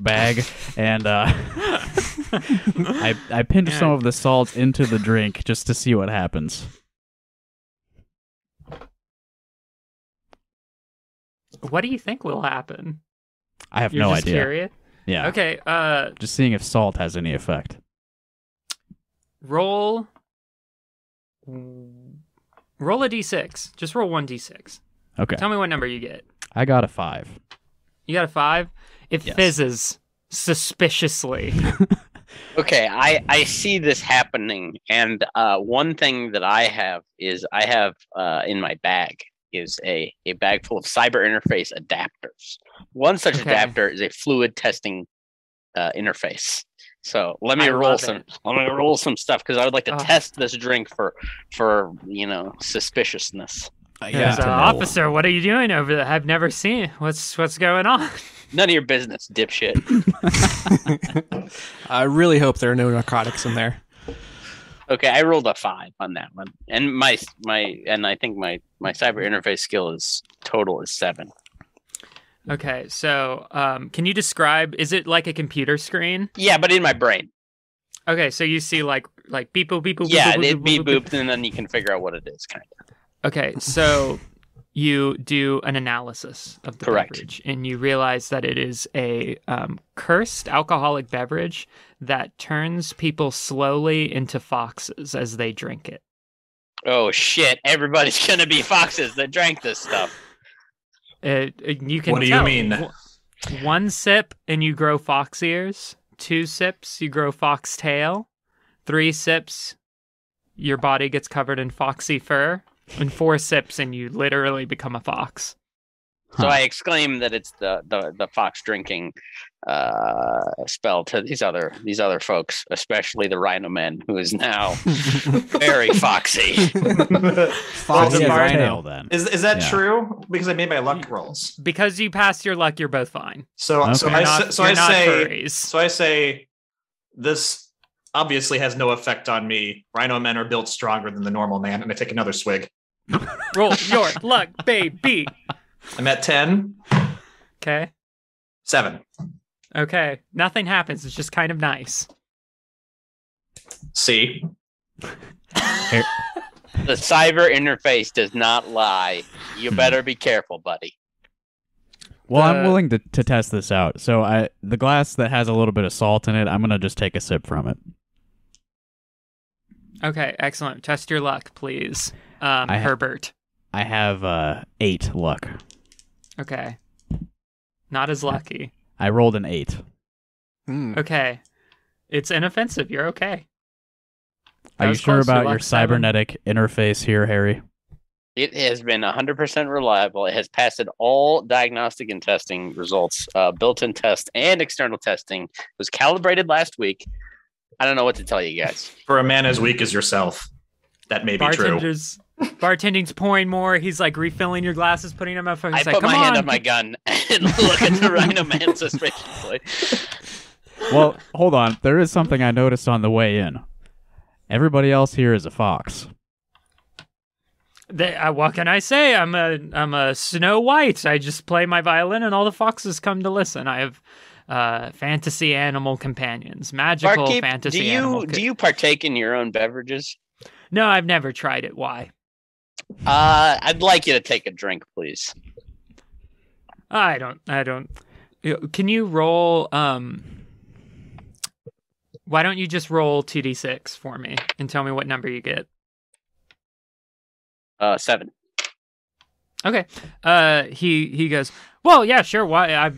bag and I pinch some of the salt into the drink just to see what happens. What do you think will happen? I have no idea. Curious? Yeah. Okay. Just seeing if salt has any effect. Roll a d6. Just roll 1d6. Okay. Tell me what number you get. I got a 5. You got a 5? It fizzes suspiciously. Okay, I see this happening, and one thing that I have in my bag is a bag full of cyber interface adapters. One such adapter is a fluid testing interface. So let me roll some stuff because I would like to test this drink for suspiciousness. Yeah. Officer, what are you doing over there? I've never seen it. What's going on? None of your business, dipshit. I really hope there are no narcotics in there. Okay, I rolled a 5 on that one, and I think my cyber interface skill is 7. Okay, so can you describe? Is it like a computer screen? Yeah, but in my brain. Okay, so you see like beep boop beep boop. Yeah, it beep boop, and then you can figure out what it is, kind of. Okay, so you do an analysis of the beverage, and you realize that it is a cursed alcoholic beverage that turns people slowly into foxes as they drink it. Oh, shit. Everybody's going to be foxes that drank this stuff. You can what do you mean? One sip, and you grow fox ears. 2 sips, you grow fox tail. 3 sips, your body gets covered in foxy fur. In 4 sips, and you literally become a fox. Huh. So I exclaim that it's the fox drinking spell to these other folks, especially the Rhino Man, who is now very foxy. Foxy Rhino. Then is that true? Because I made my luck rolls. Because you passed your luck, you're both fine. So okay. So I say this obviously has no effect on me. Rhino Men are built stronger than the normal man, and I take another swig. Roll your luck, baby. I'm at 10. Okay. 7. Okay. Nothing happens. It's just kind of nice. See? The cyber interface does not lie. You better be careful, buddy. Well, I'm willing to test this out. So the glass that has a little bit of salt in it, I'm going to just take a sip from it. Okay. Excellent. Test your luck, please. Herbert. I have 8 luck. Okay. Not as lucky. I rolled an 8. Mm. Okay. It's inoffensive. You're okay. Are you sure about your cybernetic interface here, Harry? It has been 100% reliable. It has passed all diagnostic and testing results, built-in test and external testing. It was calibrated last week. I don't know what to tell you guys. For a man as weak as yourself, that may be true. Bartending's pouring more. He's like refilling your glasses, putting them up. I put my hand on my gun and look at the Rhino Man suspiciously. Well, hold on. There is something I noticed on the way in. Everybody else here is a fox. What can I say? I'm a Snow White. I just play my violin, and all the foxes come to listen. I have fantasy animal companions, magical Barkeep, fantasy. Do you partake in your own beverages? No, I've never tried it. Why? I'd like you to take a drink, please. I don't. Can you roll? Why don't you just roll 2d6 for me and tell me what number you get? 7. Okay. He goes, well, yeah, sure. Why?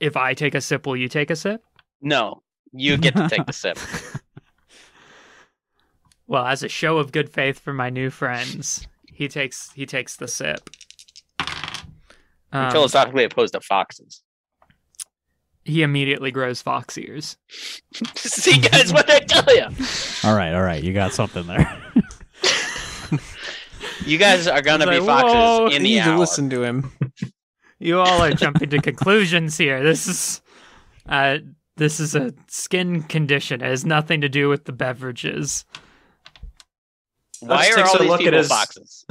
If I take a sip, will you take a sip? No, you get to take the sip. Well, as a show of good faith for my new friends, he takes the sip. You're philosophically opposed to foxes. He immediately grows fox ears. See, guys, what did I tell you? All right, you got something there. You guys are gonna be like, foxes in the hour. You need to listen to him. You all are jumping to conclusions here. This is a skin condition. It has nothing to do with the beverages. Why are all these people boxes?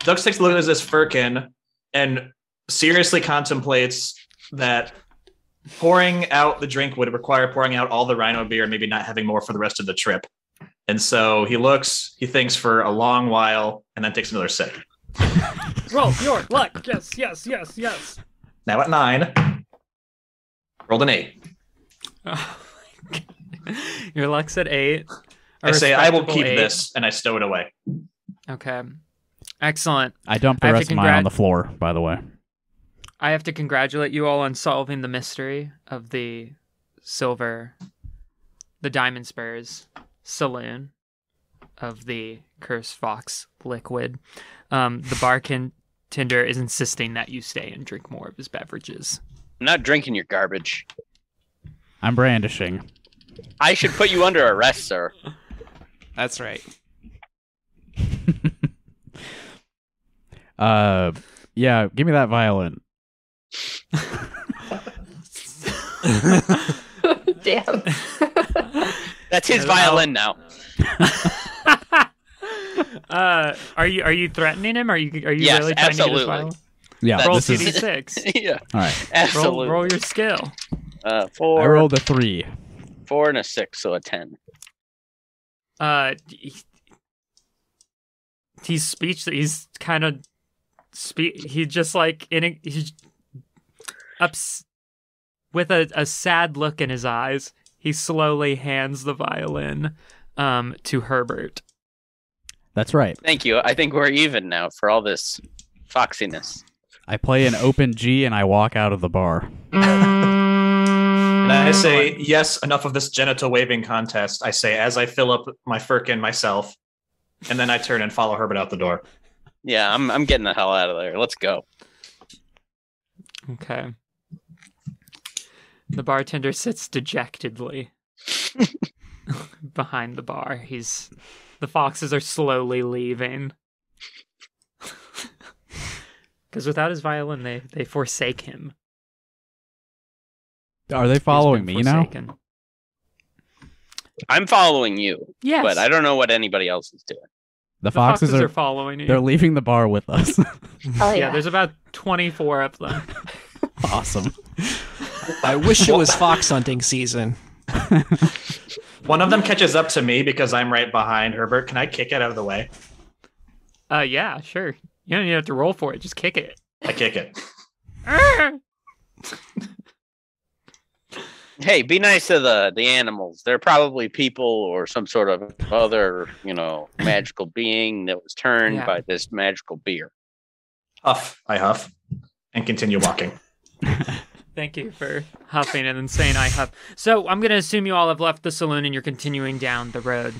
Dux takes a look at his firkin and seriously contemplates that pouring out the drink would require pouring out all the rhino beer and maybe not having more for the rest of the trip. And so he thinks for a long while and then takes another sip. Roll your luck. Yes. Now at 9. Rolled an 8. Oh my God. Your luck's at 8. I say, I will keep this, and I stow it away. Okay. Excellent. I dumped the rest of mine on the floor, by the way. I have to congratulate you all on solving the mystery of the Diamond Spurs Saloon of the Curse Fox Liquid. The bartender is insisting that you stay and drink more of his beverages. I'm not drinking your garbage. I'm brandishing. I should put you under arrest, sir. That's right. Yeah, give me that violin. Damn. That's his violin now. Are you threatening him? Are you yes, really trying absolutely. To get his violin? Yeah, roll 2d6. Yeah. All right. Absolutely. Roll your skill. 4. I rolled a 3. 4 and a 6, so a 10. He's speechless. He's kind of He just like he's ups with a sad look in his eyes. He slowly hands the violin to Herbert. That's right. Thank you. I think we're even now for all this foxiness. I play an open G and I walk out of the bar. And I say, yes, enough of this genital waving contest, I say, as I fill up my firkin myself. And then I turn and follow Herbert out the door. Yeah, I'm getting the hell out of there. Let's go. Okay. The bartender sits dejectedly behind the bar. The foxes are slowly leaving. Because without his violin, they forsake him. Are they following me forsaken. Now? I'm following you. Yes. But I don't know what anybody else is doing. The foxes are following you. They're leaving the bar with us. Yeah, there's about 24 of them. Awesome. I wish it was fox hunting season. One of them catches up to me because I'm right behind Herbert. Can I kick it out of the way? Yeah, sure. You don't even have to roll for it. Just kick it. I kick it. Hey, be nice to the animals. They're probably people or some sort of other, magical being that was turned by this magical beer. I huff, and continue walking. Thank you for huffing and then saying I huff. So I'm going to assume you all have left the saloon and you're continuing down the road.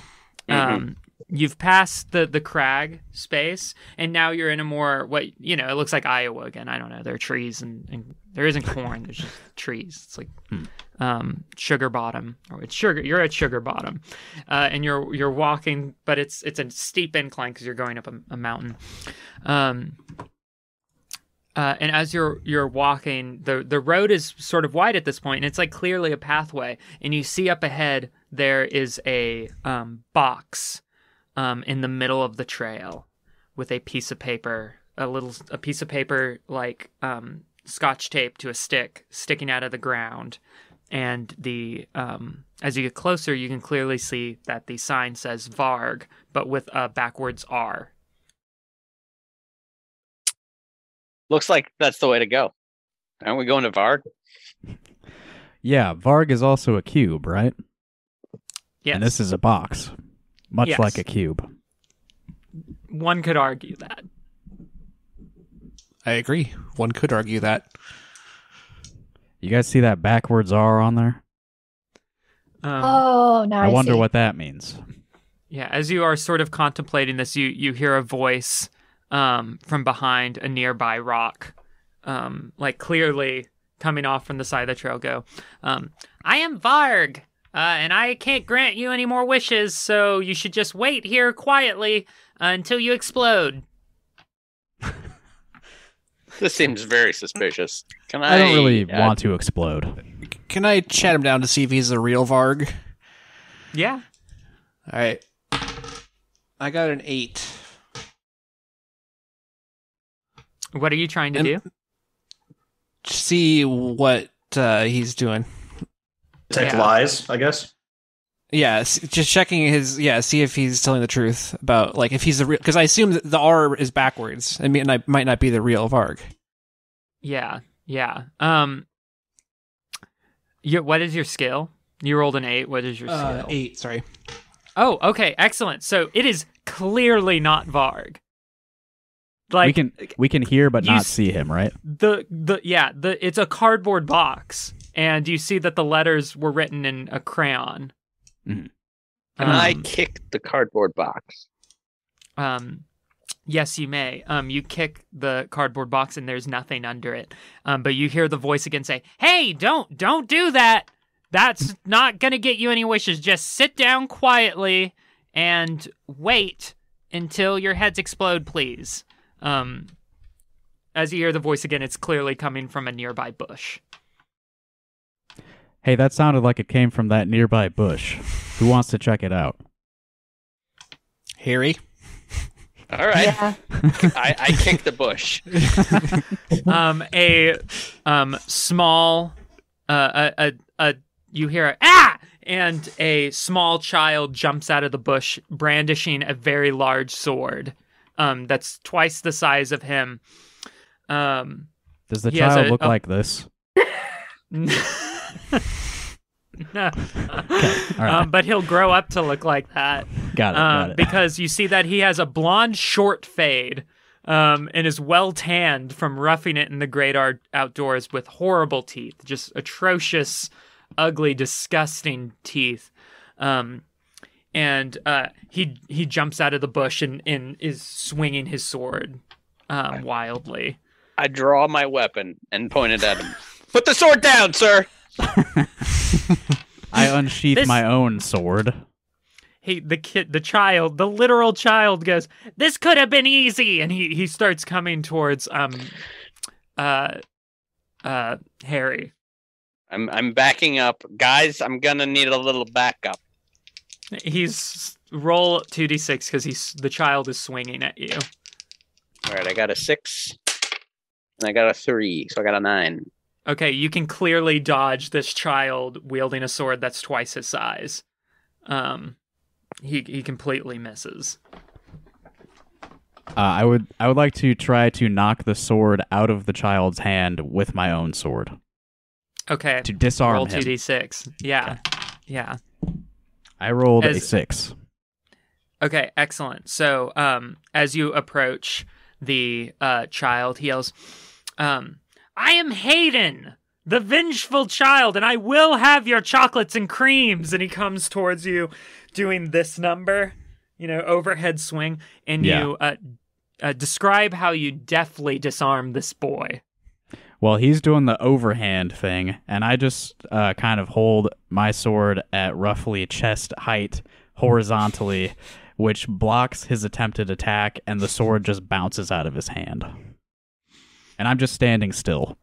Mm-hmm. You've passed the crag space, and now you're in a more, it looks like Iowa again. I don't know. There are trees, and there isn't corn. There's just trees. It's like Sugar Bottom. You're at Sugar Bottom, and you're walking, but it's a steep incline because you're going up a mountain. And as you're walking, the road is sort of wide at this point, and it's like clearly a pathway. And you see up ahead there is a box. In the middle of the trail with a piece of paper, a piece of paper like scotch tape to a stick sticking out of the ground. And as you get closer, you can clearly see that the sign says Varg, but with a backwards R. Looks like that's the way to go. Aren't we going to Varg? Yeah, Varg is also a cube, right? Yes. And this is a box. Much like a cube. One could argue that. I agree. One could argue that. You guys see that backwards R on there? Now I wonder what that means. Yeah, as you are sort of contemplating this, you hear a voice from behind a nearby rock, like clearly coming off from the side of the trail go, I am Varg! And I can't grant you any more wishes, so you should just wait here quietly until you explode. This seems very suspicious. I don't really want to explode. Can I chat him down to see if he's a real Varg? Yeah. All right. I got an 8. What are you trying to do? See what he's doing. Detect lies, I guess. Yeah, just checking see if he's telling the truth about, if he's the real, because I assume that the R is backwards. I mean, I might not be the real Varg. Yeah. What is your skill? You rolled an 8. What is your skill? 8, sorry. Oh, okay, excellent. So it is clearly not Varg. We can hear but not see him, right? It's a cardboard box. And you see that the letters were written in a crayon. Mm. Can I kick the cardboard box? Yes, you may. You kick the cardboard box, and there's nothing under it. But you hear the voice again say, "Hey, don't do that. That's not gonna get you any wishes. Just sit down quietly and wait until your heads explode, please." As you hear the voice again, it's clearly coming from a nearby bush. Hey, that sounded like it came from that nearby bush. Who wants to check it out? Harry. All right. Yeah. I kicked the bush. You hear ah! And a small child jumps out of the bush brandishing a very large sword that's twice the size of him. Does the child look like this? No. Okay. All right. But he'll grow up to look like that. Got it. Because you see that he has a blonde short fade and is well tanned from roughing it in the great outdoors with horrible teeth, just atrocious ugly, disgusting teeth. He jumps out of the bush and is swinging his sword wildly. I draw my weapon and point it at him. Put the sword down, sir! I unsheath my own sword. Hey, the literal child goes, "This could have been easy!" And he starts coming towards Harry. I'm backing up. Guys, I'm gonna need a little backup. He's roll 2d6 because the child is swinging at you. All right, I got a 6 and I got a 3, so I got a 9. Okay, you can clearly dodge this child wielding a sword that's twice his size. He completely misses. I would like to try to knock the sword out of the child's hand with my own sword. Okay. To disarm him. Roll 2d6. Yeah. Okay. Yeah. I rolled a 6. Okay, excellent. So, as you approach the child, he yells, "I am Hayden, the vengeful child, and I will have your chocolates and creams." And he comes towards you doing this number, overhead swing. And you describe how you deftly disarm this boy. Well, he's doing the overhand thing, and I just kind of hold my sword at roughly chest height horizontally, which blocks his attempted attack, and the sword just bounces out of his hand. And I'm just standing still.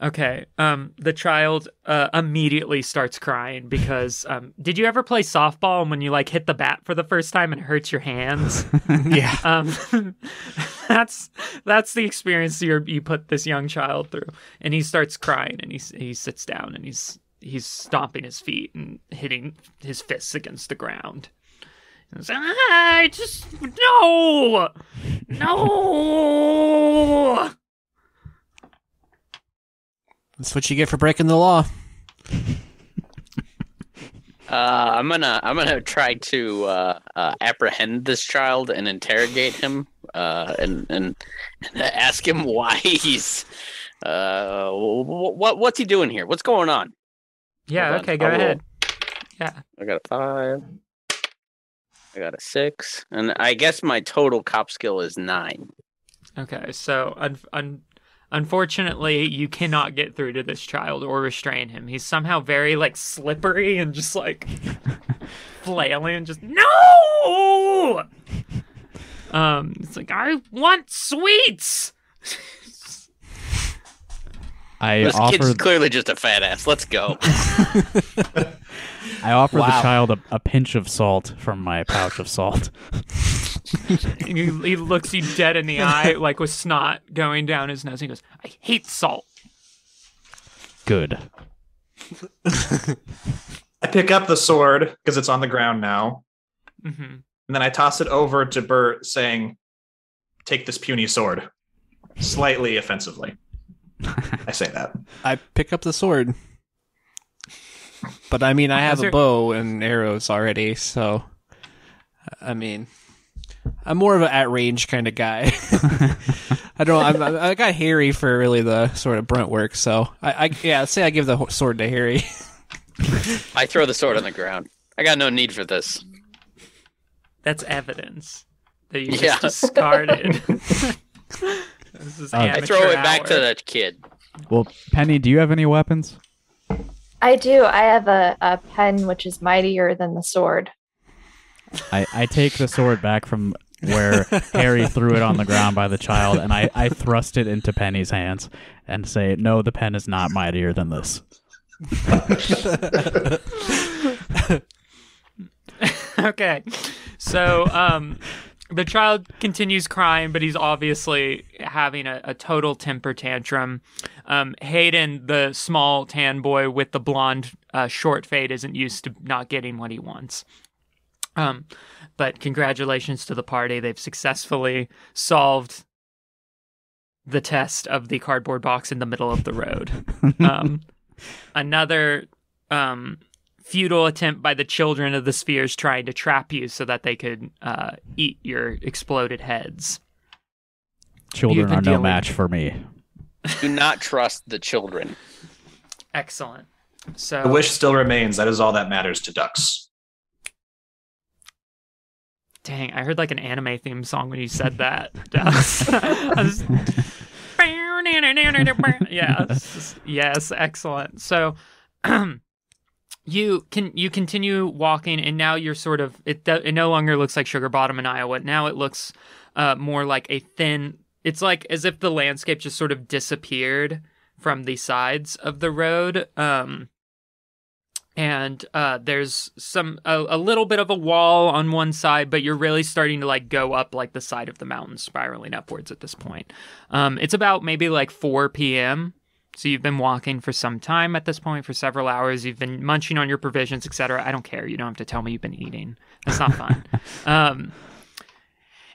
Okay. The child immediately starts crying because did you ever play softball and when you hit the bat for the first time and it hurts your hands? Yeah. That's the experience you put this young child through. And he starts crying and he sits down and he's stomping his feet and hitting his fists against the ground. And he's like, "I just no." That's what you get for breaking the law. I'm gonna try to apprehend this child and interrogate him, and ask him why he's what's he doing here? What's going on? Yeah. Hold okay. on. Go ahead. Yeah. I got a 5. I got a 6, and I guess my total cop skill is 9. Okay. So unfortunately, you cannot get through to this child or restrain him. He's somehow very, slippery and just, flailing. Just, no! It's like, I want sweets! This kid's clearly just a fat ass. Let's go. I offer the child a pinch of salt from my pouch of salt. He looks you dead in the eye, with snot going down his nose. He goes, "I hate salt." Good. I pick up the sword, because it's on the ground now. Mm-hmm. And then I toss it over to Bert, saying, "Take this puny sword." Slightly offensively. I say that. I pick up the sword. But, I have a bow and arrows already, so... I'm more of an at-range kind of guy. I got Harry for really the sort of brunt work, so... Say I give the sword to Harry. I throw the sword on the ground. I got no need for this. That's evidence that you just discarded. This is I throw it back to that kid. Well, Penny, do you have any weapons? I do. I have a pen which is mightier than the sword. I take the sword back from where Harry threw it on the ground by the child, and I thrust it into Penny's hands and say, "No, the pen is not mightier than this." Okay. So the child continues crying, but he's obviously having a total temper tantrum. Hayden, the small tan boy with the blonde short fade, isn't used to not getting what he wants. But congratulations to the party. They've successfully solved the test of the cardboard box in the middle of the road. Another futile attempt by the children of the spheres trying to trap you so that they could eat your exploded heads. Children are no match for me. Do not trust the children. Excellent. So the wish still remains. That is all that matters to ducks. Dang, I heard like an anime theme song when you said that. Yes, excellent. So you continue walking, and now you're sort of it no longer looks like Sugar Bottom in Iowa. Now it looks more like a thin. It's like as if the landscape just sort of disappeared from the sides of the road. And there's a little bit of a wall on one side, but you're really starting to like go up like the side of the mountain, spiraling upwards at this point. It's about maybe like 4 p.m. So you've been walking for some time at this point, for several hours. You've been munching on your provisions, etc. I don't care. You don't have to tell me you've been eating. That's not fun.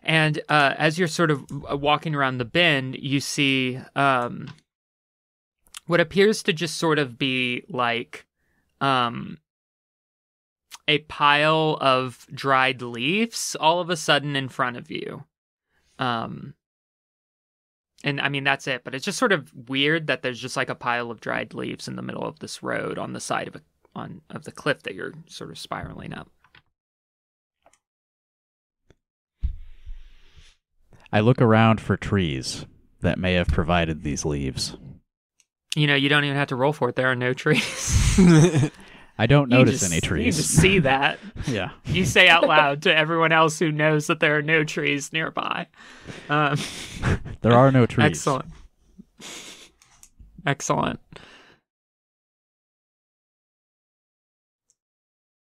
And as you're sort of walking around the bend, you see what appears to just sort of be like a pile of dried leaves all of a sudden in front of you. And I mean, that's it, but it's just sort of weird that there's just like a pile of dried leaves in the middle of this road on the side of the cliff that you're sort of spiraling up. I look around for trees that may have provided these leaves. You know, you don't even have to roll for it. There are no trees. I don't notice any trees. You just see that. Yeah. You say out loud to everyone else who knows that there are no trees nearby. There are no trees. Excellent. Excellent.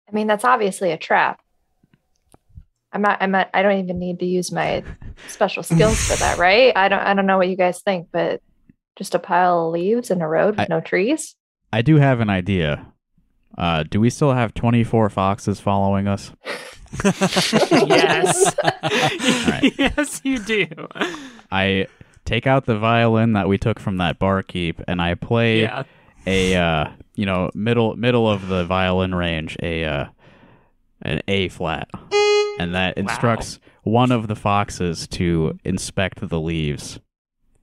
I mean, that's obviously a trap. I don't even need to use my special skills for that, right? I don't know what you guys think, but just a pile of leaves in a road with no trees? I do have an idea. Do we still have 24 foxes following us? Yes. Right. Yes, you do. I take out the violin that we took from that barkeep, and I play a middle of the violin range, an A flat. And that instructs one of the foxes to inspect the leaves.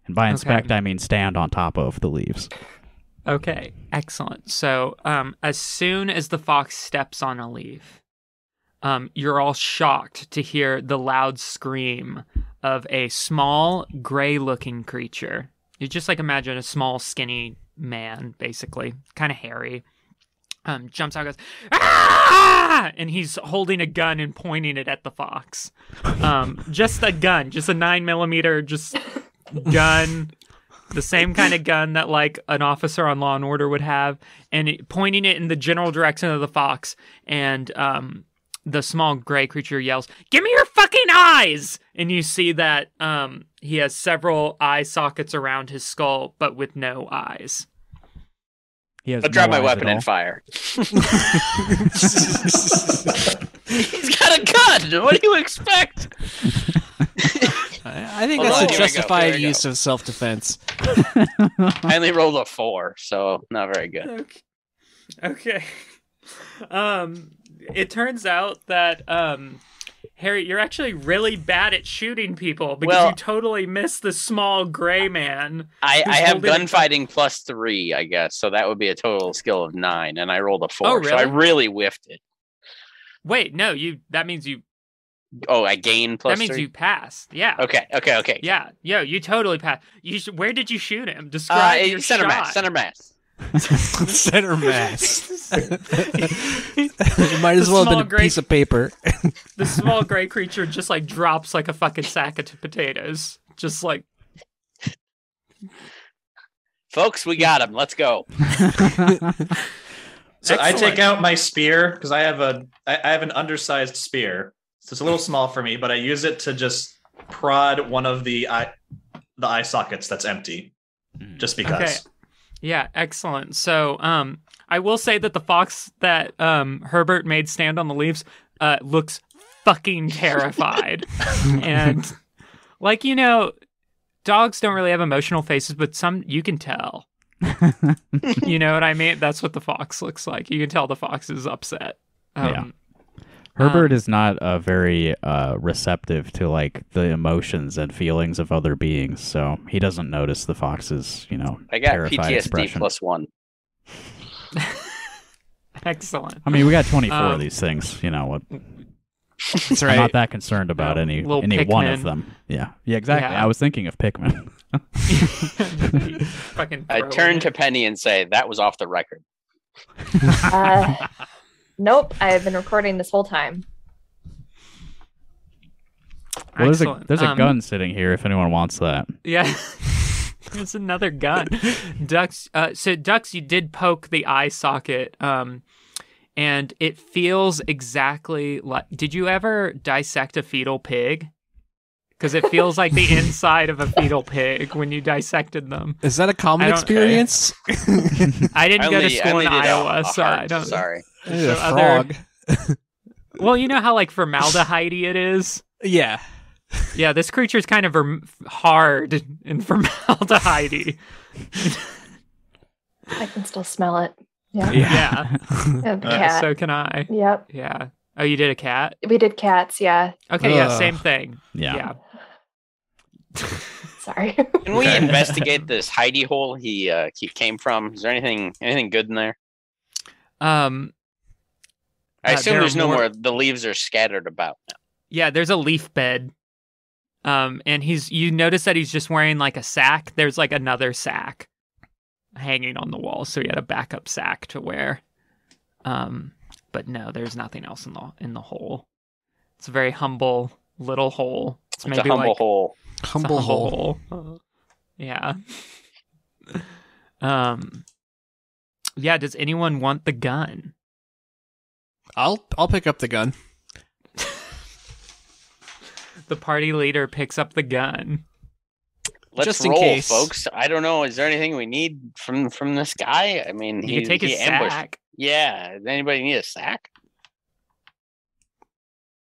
And by inspect, I mean stand on top of the leaves. Okay, excellent. So as soon as the fox steps on a leaf, you're all shocked to hear the loud scream of a small, gray-looking creature. You just like imagine a small, skinny man, basically, kind of hairy. Jumps out and goes, "Ah!" And he's holding a gun and pointing it at the fox. Just a gun, just a 9mm, just... gun, the same kind of gun that like an officer on Law and Order would have, and pointing it in the general direction of the fox. And the small gray creature yells, "Give me your fucking eyes!" And you see that he has several eye sockets around his skull, but with no eyes. I'll draw my weapon and fire. He's got a gun! What do you expect? I think that's a justified use of self-defense. I only rolled a 4, so not very good. Okay. It turns out that, Harry, you're actually really bad at shooting people because you totally missed the small gray man. I have gunfighting plus 3, I guess, so that would be a total skill of 9, and I rolled a 4, so I really whiffed it. Wait, no, that means you... Oh, I gain plus 3? That means you passed. Yeah. Okay. Yeah. Yo, you totally passed. Where did you shoot him? Describe your center shot. Center mass. Center mass. It might as well have been a piece of paper. The small gray creature just like drops like a fucking sack of potatoes. Just like... Folks, we got him. Let's go. So excellent. I take out my spear because I have an undersized spear. So it's a little small for me, but I use it to just prod one of the eye sockets that's empty, just because. Okay. Yeah, excellent. So I will say that the fox that Herbert made stand on the leaves looks fucking terrified. And like, you know, dogs don't really have emotional faces, but some you can tell. You know what I mean? That's what the fox looks like. You can tell the fox is upset. Herbert is not very receptive to like the emotions and feelings of other beings, so he doesn't notice the fox's, I got PTSD expression. +1. Excellent. I mean, we got 24 of these things. You know what? That's right. I'm not that concerned about any Pikmin. One of them. Yeah. Yeah, exactly. Yeah. I was thinking of Pikmin. I turn to Penny and say, that was off the record. Nope. I've been recording this whole time. Well, there's a gun sitting here if anyone wants that. Yeah. It's another gun. Dux. So Dux, you did poke the eye socket, and it feels exactly like... Did you ever dissect a fetal pig? Because it feels like the inside of a fetal pig when you dissected them. Is that a common experience? I didn't go to school in Iowa, so I don't... Sorry. So frog. Well, you know how like formaldehyde-y it is? Yeah. Yeah, this creature's kind of hard and formaldehyde-y. I can still smell it. Yeah. Yeah. The cat. So can I. Yep. Yeah. Oh, you did a cat? We did cats, yeah. Okay, yeah, same thing. Yeah. Sorry. Can we investigate this hidey hole he came from? Is there anything good in there? I assume there's no more. The leaves are scattered about now. Yeah, there's a leaf bed. And you notice that he's just wearing like a sack. There's like another sack hanging on the wall, so he had a backup sack to wear. But no, there's nothing else in the hole. It's a very humble little hole. It's maybe a humble hole. Humble hole. Yeah. Yeah. Does anyone want the gun? I'll pick up the gun. The party leader picks up the gun. Let's roll, case. Folks. I don't know. Is there anything we need from this guy? I mean, you can take his sack. Yeah. Does anybody need a sack?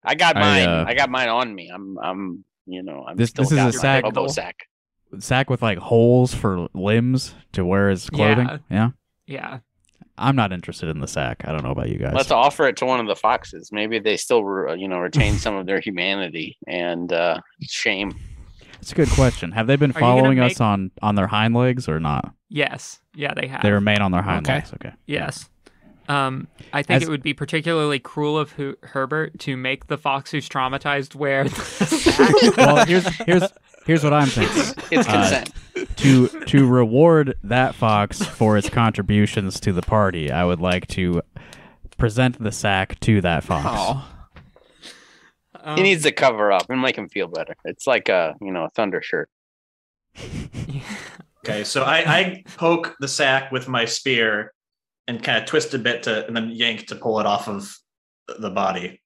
I got mine. I got mine on me. I'm. You know. I'm this is a sack. Sack with like holes for limbs to wear as clothing. Yeah. Yeah. I'm not interested in the sack. I don't know about you guys. Let's offer it to one of the foxes. Maybe they still, retain some of their humanity and shame. That's a good question. Have they been following us on their hind legs or not? Yes. Yeah, they have. They remain on their hind legs. Okay. Yes. I think it would be particularly cruel of Herbert to make the fox who's traumatized wear the sack. Well, here's what I'm thinking. It's consent. To reward that fox for its contributions to the party, I would like to present the sack to that fox. Oh. He needs to cover up and make him feel better. It's like a thunder shirt. Yeah. Okay, so I poke the sack with my spear and kind of twist a bit and then yank to pull it off of the body.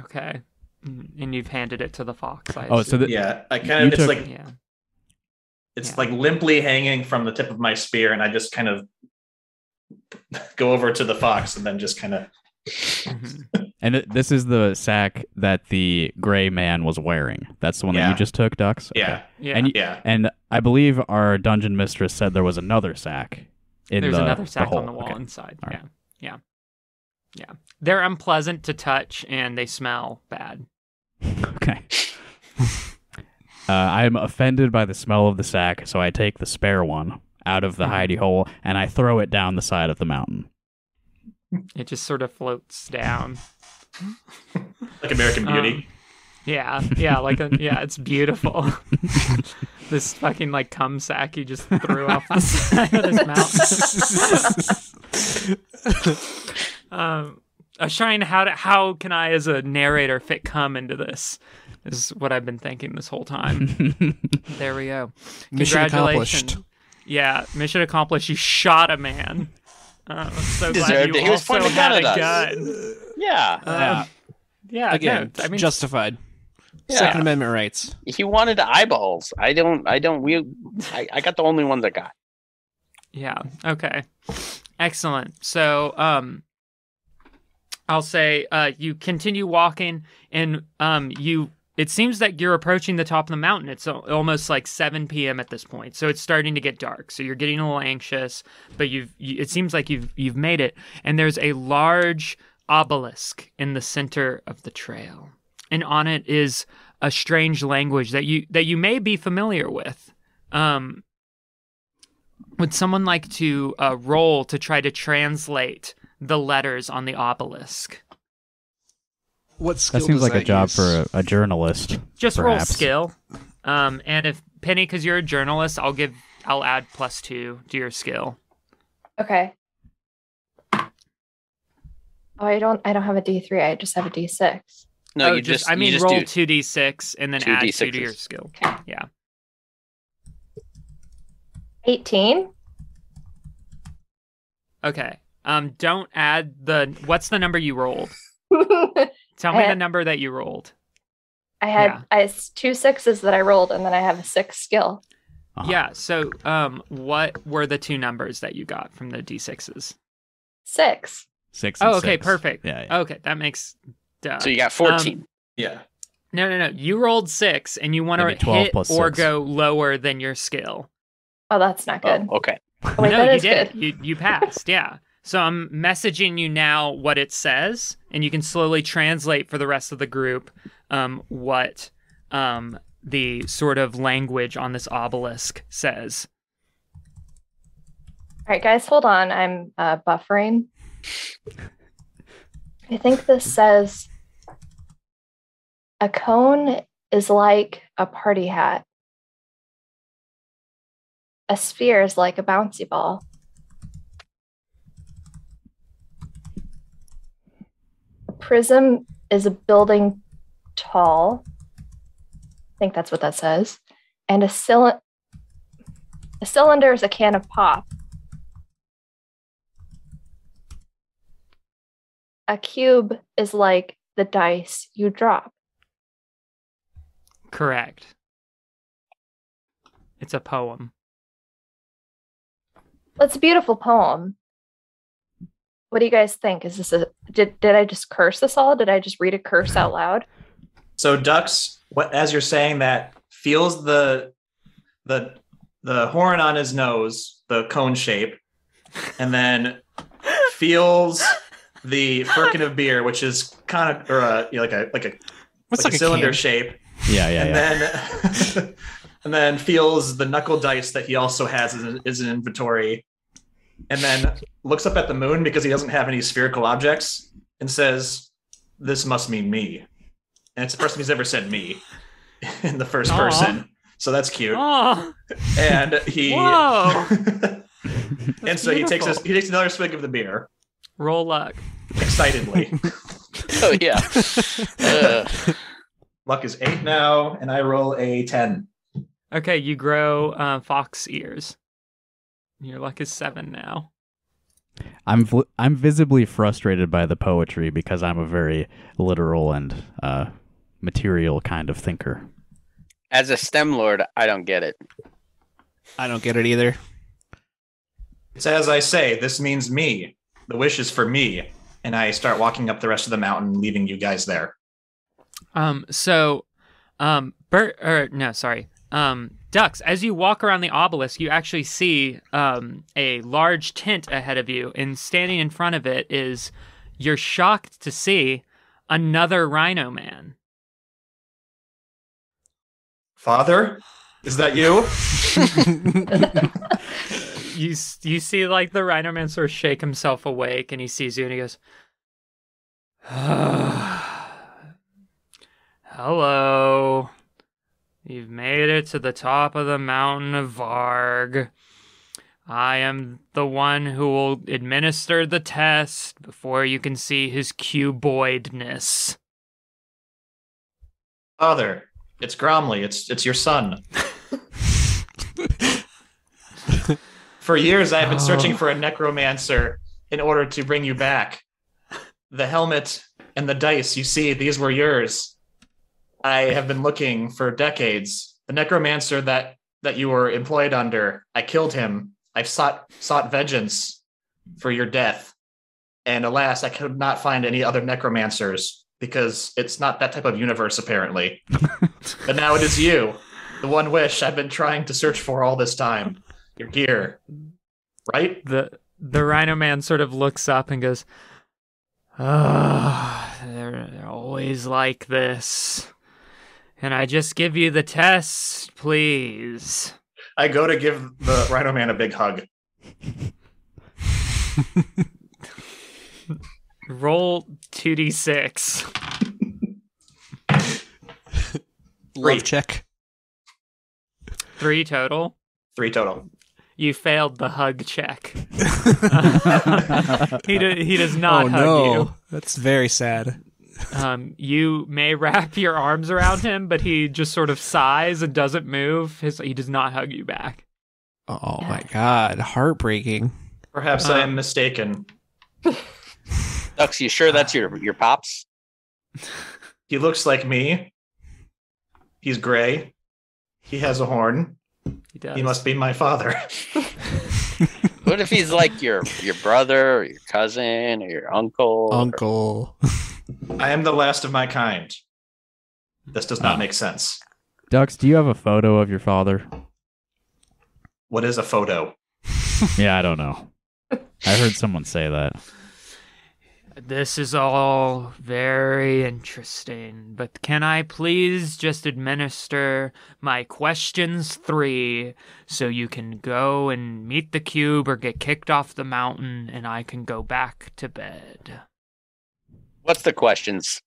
Okay. And you've handed it to the fox. It's like limply hanging from the tip of my spear, and I just kind of go over to the fox and then just kind of. And this is the sack that the gray man was wearing. That's the one that you just took, Dux. Okay. Yeah. And I believe our dungeon mistress said there was another sack. There's another sack on the wall inside. Right. Yeah. Yeah. They're unpleasant to touch and they smell bad. Okay. I am offended by the smell of the sack, so I take the spare one out of the hidey hole and I throw it down the side of the mountain. It just sort of floats down. Like American Beauty. It's beautiful. This fucking like cum sack you just threw off the side of this mountain. I was trying how can I as a narrator fit cum into this? Is what I've been thinking this whole time. There we go. Mission accomplished. Yeah, mission accomplished. You shot a man. I'm so glad you also had a gun. Yeah. Yeah. Again, no, I mean, justified. Yeah. Second Amendment rights. He wanted eyeballs. I got the only ones I got. Yeah. Okay. Excellent. So, I'll say you continue walking, and it seems that you're approaching the top of the mountain. It's almost like 7 p.m. at this point, so it's starting to get dark. So you're getting a little anxious, but it seems like you've made it. And there's a large obelisk in the center of the trail, and on it is a strange language that you may be familiar with. Would someone like to roll to try to translate the letters on the obelisk. What skill that seems does like that a job use? For a journalist. Just perhaps. Roll skill. And if Penny, because you're a journalist, I'll add +2 to your skill. Okay. Oh, I don't have a D3. I just have a D6. No, oh, you just roll 2d6 and then add 2 to your skill. Okay. Yeah. 18. Okay. Don't add what's the number you rolled? Tell me the number that you rolled. I had 2 6s that I rolled, and then I have a 6 skill. Uh-huh. Yeah, so what were the 2 numbers that you got from the D6s? 6. 6 and 6. Oh, okay, 6. Perfect. Yeah, yeah. Okay, that makes... So you got 14. Yeah. No. You rolled 6, and you want to hit or go lower than your skill. Oh, that's not good. Oh, okay. Oh, wait, no, you did. You passed, yeah. So I'm messaging you now what it says, and you can slowly translate for the rest of the group what the sort of language on this obelisk says. All right, guys, hold on. I'm buffering. I think this says, a cone is like a party hat. A sphere is like a bouncy ball. Prism is a building tall. I think that's what that says. And a cylinder is a can of pop. A cube is like the dice you drop. Correct. It's a poem. It's a beautiful poem. What do you guys think? Is this did I just curse this all? Did I just read a curse out loud? So Dux, as you're saying that, feels the horn on his nose, the cone shape, and then feels the firkin of beer, which is kind of like a cylinder can? Shape. Yeah. Then and then feels the knuckle dice that he also has as an inventory. And then looks up at the moon because he doesn't have any spherical objects and says, this must mean me. And it's the person who's ever said me in the first person. So that's cute. Aww. And he and so he takes another swig of the beer. Roll luck. Excitedly. Oh, yeah. Luck is 8 now, and I roll a 10. Okay, you grow fox ears. Your luck is 7 now. I'm visibly frustrated by the poetry because I'm a very literal and material kind of thinker. As a STEM lord, I don't get it. I don't get it either. It's as I say, this means me. The wish is for me. And I start walking up the rest of the mountain, leaving you guys there. Dux, as you walk around the obelisk, you actually see a large tent ahead of you, and standing in front of it is, you're shocked to see, another Rhino Man. Father? Is that you? You see, like, the Rhino Man sort of shake himself awake, and he sees you, and he goes, hello. You've made it to the top of the mountain of Varg. I am the one who will administer the test before you can see his cuboidness. Father, it's Gromley. It's your son. For years, I have been searching for a necromancer in order to bring you back. The helmet and the dice, you see, these were yours. I have been looking for decades. The necromancer that you were employed under, I killed him. I've sought vengeance for your death. And alas, I could not find any other necromancers because it's not that type of universe, apparently. But now it is you, the one wish I've been trying to search for all this time. You're here, right? The Rhino Man sort of looks up and goes, they're always like this. Can I just give you the test, please? I go to give the Rhino Man a big hug. Roll 2d6. Love check. 3 total. 3 total. You failed the hug check. He does not hug you. That's very sad. You may wrap your arms around him, but he just sort of sighs and doesn't move. He does not hug you back. Oh my God, heartbreaking. Perhaps I am mistaken. Dux, you sure that's your pops? He looks like me. He's gray. He has a horn. He does. He must be my father. What if he's like your brother or your cousin or your uncle? Uncle. I am the last of my kind. This does not make sense. Dux, do you have a photo of your father? What is a photo? Yeah, I don't know. I heard someone say that. This is all very interesting, but can I please just administer my questions 3 so you can go and meet the cube or get kicked off the mountain and I can go back to bed? What's the questions?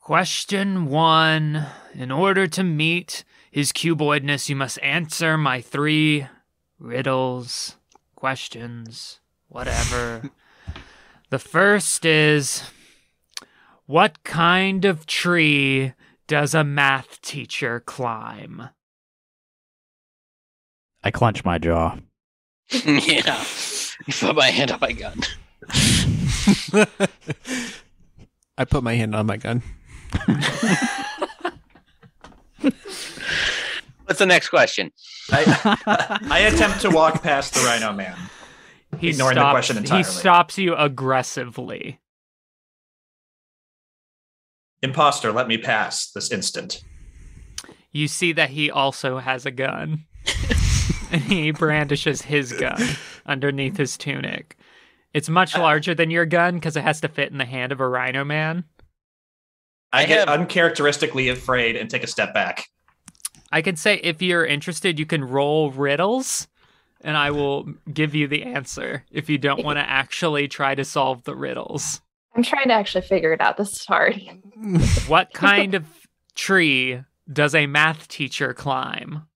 Question 1. In order to meet his cuboidness, you must answer my 3 riddles. Questions, whatever. The first is, what kind of tree does a math teacher climb? I clench my jaw. Yeah. I put my hand on my gun. I put my hand on my gun. What's the next question? I attempt to walk past the Rhino Man, ignoring the question entirely. He stops you aggressively. Imposter, let me pass this instant. You see that he also has a gun. And he brandishes his gun underneath his tunic. It's much larger than your gun because it has to fit in the hand of a Rhino Man. I get uncharacteristically afraid and take a step back. I can say if you're interested, you can roll riddles, and I will give you the answer if you don't want to actually try to solve the riddles. I'm trying to actually figure it out. This is hard. What kind of tree does a math teacher climb?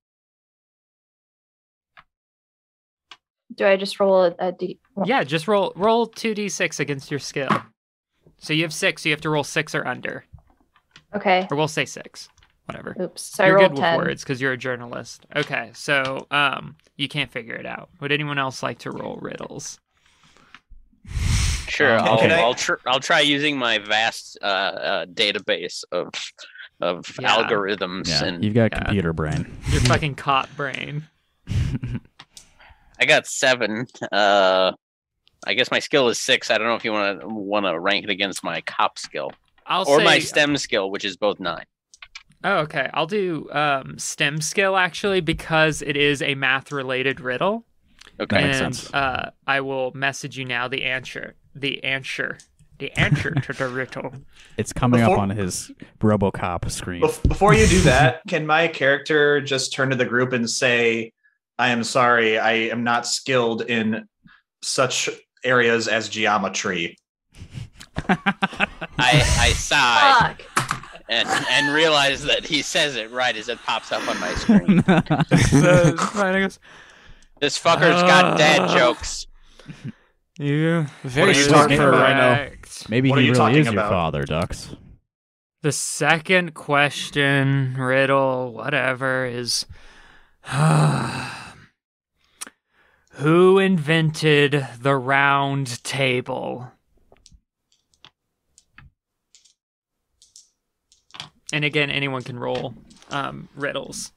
Do I just roll a D? Yeah, just roll 2d6 against your skill. So you have 6, so you have to roll 6 or under. Okay. Or we'll say 6. Whatever. Oops. So you're I rolled good with 10. Words because you're a journalist. Okay, so you can't figure it out. Would anyone else like to roll riddles? Sure. I'll try using my vast database of algorithms. Yeah. And you've got a computer brain. Your fucking cop brain. I got 7. I guess my skill is 6. I don't know if you want to rank it against my cop skill or my STEM skill, which is both 9. Oh, okay. I'll do STEM skill, actually, because it is a math-related riddle. Okay, and, makes sense. I will message you now the answer to the riddle. It's coming up on his RoboCop screen. Before you do that, can my character just turn to the group and say, I am sorry, I am not skilled in such areas as geometry? I sigh. Fuck. And realize that he says it right as it pops up on my screen. This fucker's got dad jokes. Yeah, very smart for Rhino. Maybe he really is your father, Dux. The second question, riddle, whatever, is who invented the round table? And again, anyone can roll riddles.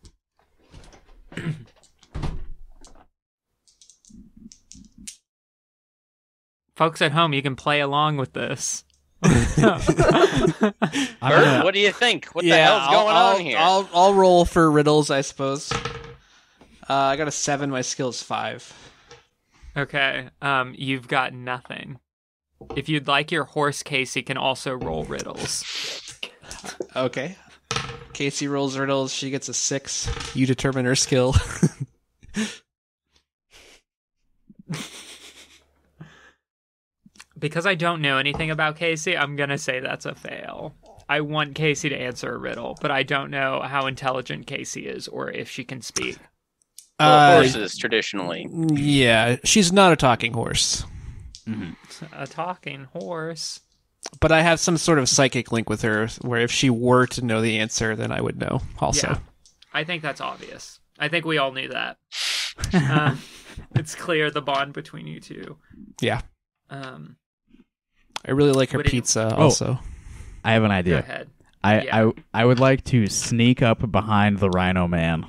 Folks at home, you can play along with this. Bert, what do you think? What the hell's going on here? I'll roll for riddles, I suppose. I got a 7. My skill's 5. Okay. You've got nothing. If you'd like your horse, Casey can also roll riddles. Okay. Casey rolls riddles. She gets a 6. You determine her skill. because I don't know anything about Casey, I'm going to say that's a fail. I want Casey to answer a riddle, but I don't know how intelligent Casey is or if she can speak. Horses, traditionally. Yeah, she's not a talking horse. Mm-hmm. A talking horse. But I have some sort of psychic link with her where if she were to know the answer, then I would know also. Yeah. I think that's obvious. I think we all knew that. It's clear the bond between you two. Yeah. I really like her pizza also. I have an idea. Go ahead. I would like to sneak up behind the Rhino Man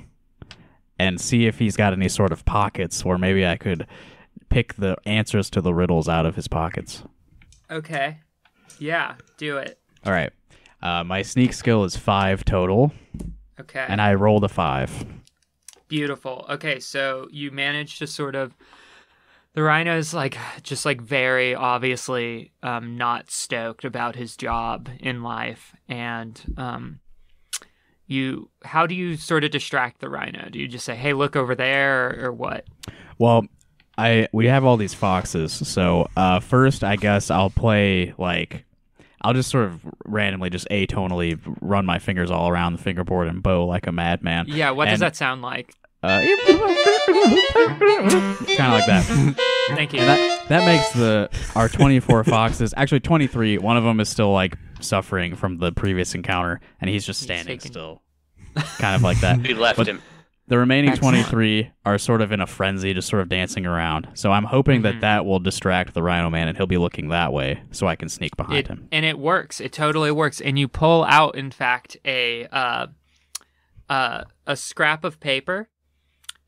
and see if he's got any sort of pockets, or maybe I could pick the answers to the riddles out of his pockets. Okay. Yeah, do it. All right. My sneak skill is 5 total. Okay. And I rolled a 5. Beautiful. Okay, so you managed to sort of... The Rhino's just very obviously not stoked about his job in life. And how do you sort of distract the Rhino? Do you just say, hey, look over there, or what? Well... we have all these foxes, so first I guess I'll play, I'll just sort of randomly, just atonally run my fingers all around the fingerboard and bow like a madman. Yeah, what does that sound like? Kind of like that. Thank you. That makes our 24 foxes, actually 23, one of them is still, suffering from the previous encounter, and he's just standing still. Kind of like that. We left him. The remaining 23 are sort of in a frenzy, just sort of dancing around. So I'm hoping that will distract the Rhino Man, and he'll be looking that way, so I can sneak behind him. And it works. It totally works. And you pull out, in fact, a scrap of paper,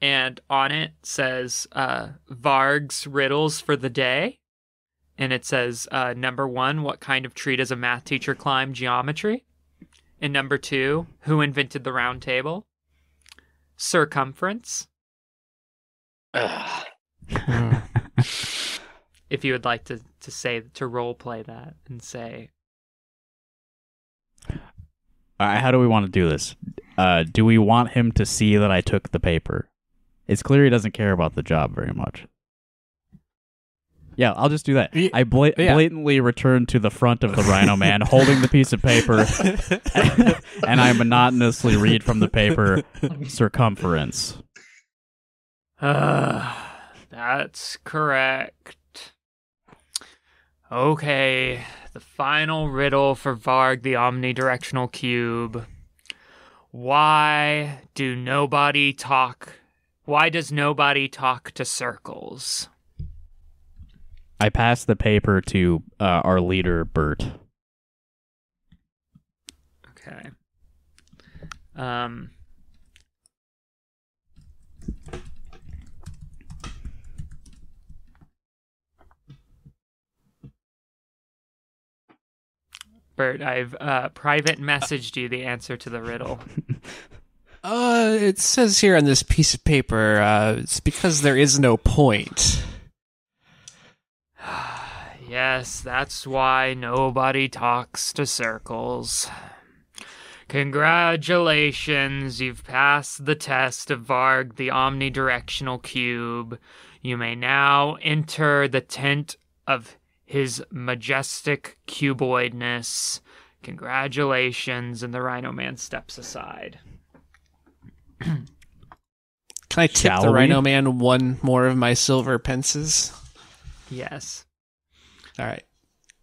and on it says Varg's riddles for the day, and it says number 1, what kind of tree does a math teacher climb? Geometry. And number 2, who invented the round table? Circumference. If you would like to role play that and say, all right, how do we want to do this? Do we want him to see that I took the paper? It's clear he doesn't care about the job very much. Yeah, I'll just do that. I blatantly return to the front of the Rhino Man holding the piece of paper, and I monotonously read from the paper, circumference. That's correct. Okay, the final riddle for Varg the Omnidirectional Cube. Why does nobody talk to circles? I pass the paper to our leader, Bert. Okay. Bert, I've private messaged you the answer to the riddle. It says here on this piece of paper, it's because there is no point. Yes, that's why nobody talks to circles. Congratulations, you've passed the test of Varg the Omnidirectional Cube. You may now enter the tent of his majestic cuboidness. Congratulations, and the Rhino Man steps aside. Can I tip the Rhino Man one more of my silver pences? Yes. All right.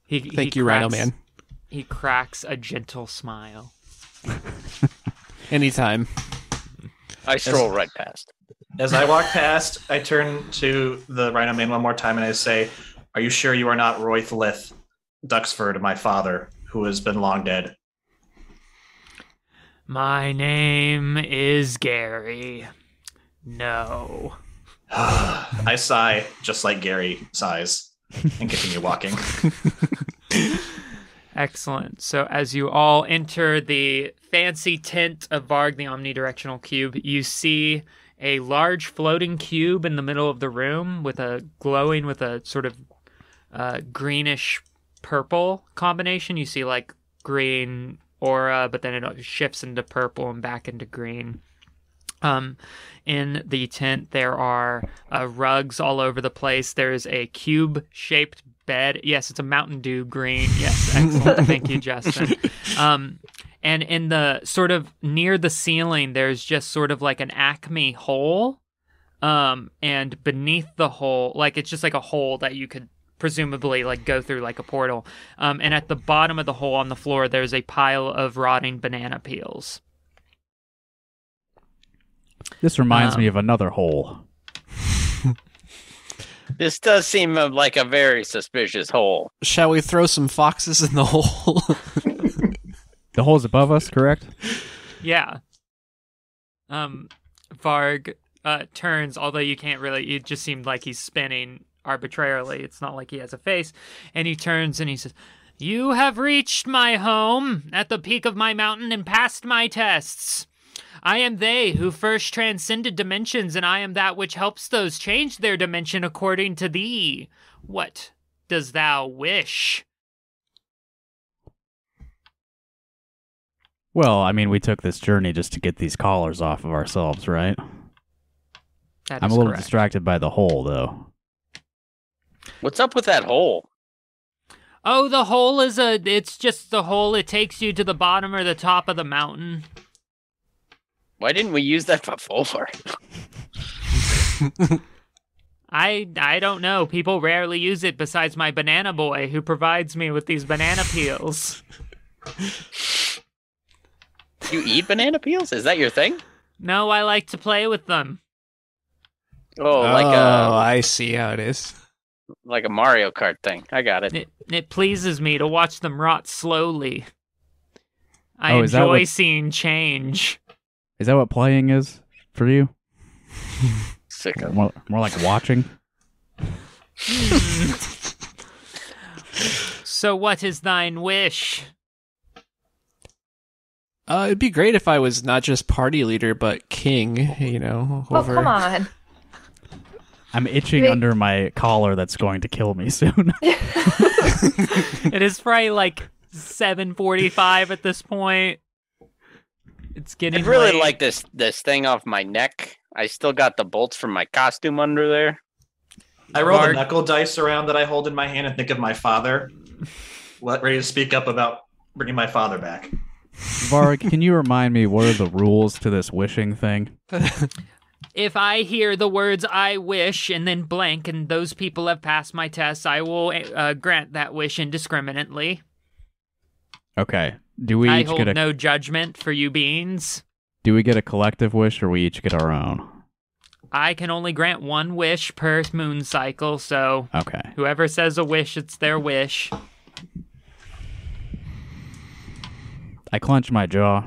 Thank you, Rhino Man. He cracks a gentle smile. Anytime. I stroll right past. As I walk past, I turn to the Rhino Man one more time and I say, are you sure you are not Roy Thlith Duxford, my father, who has been long dead? My name is Gary. No. I sigh, just like Gary sighs, and continue walking. Excellent. So as you all enter the fancy tent of Varg the Omnidirectional Cube, you see a large floating cube in the middle of the room glowing with a sort of greenish purple combination. You see green aura, but then it shifts into purple and back into green. In the tent, there are rugs all over the place. There is a cube-shaped bed. Yes, it's a Mountain Dew green. Yes, excellent. Thank you, Justin. And in the sort of near the ceiling, there's just sort of like an Acme hole. And beneath the hole, like it's just like a hole that you could presumably like go through like a portal. And at the bottom of the hole on the floor, there's a pile of rotting banana peels. This reminds me of another hole. This does seem like a very suspicious hole. Shall we throw some foxes in the hole? The hole's above us, correct? Yeah. Varg turns, although you can't really, it just seemed like he's spinning arbitrarily. It's not like he has a face. And he turns and he says, "You have reached my home at the peak of my mountain and passed my tests. I am they who first transcended dimensions, and I am that which helps those change their dimension according to thee. What does thou wish?" Well, I mean, we took this journey just to get these collars off of ourselves, right? That is I'm a little correct. Distracted by the hole, though. What's up with that hole? Oh, the hole is it's just the hole. It takes you to the bottom or the top of the mountain. Why didn't we use that before? I don't know. People rarely use it besides my banana boy who provides me with these banana peels. You eat banana peels? Is that your thing? No, I like to play with them. Oh, I see how it is. Like a Mario Kart thing. I got it. It pleases me to watch them rot slowly. I enjoy seeing change. Is that what playing is for you? Sicko. More like watching. So what is thine wish? It'd be great if I was not just party leader, but king, you know. Over. Oh, come on. I'm itching under my collar that's going to kill me soon. It is probably like 7:45 at this point. It's getting I'd really late. Like this thing off my neck. I still got the bolts from my costume under there. I roll the knuckle dice around that I hold in my hand and think of my father. Ready to speak up about bringing my father back. Varg, can you remind me what are the rules to this wishing thing? If I hear the words "I wish" and then blank, and those people have passed my tests, I will grant that wish indiscriminately. Okay. Do we each hold no judgment for you beings. Do we get a collective wish, or we each get our own? I can only grant one wish per moon cycle, so okay. Whoever says a wish, it's their wish. I clench my jaw.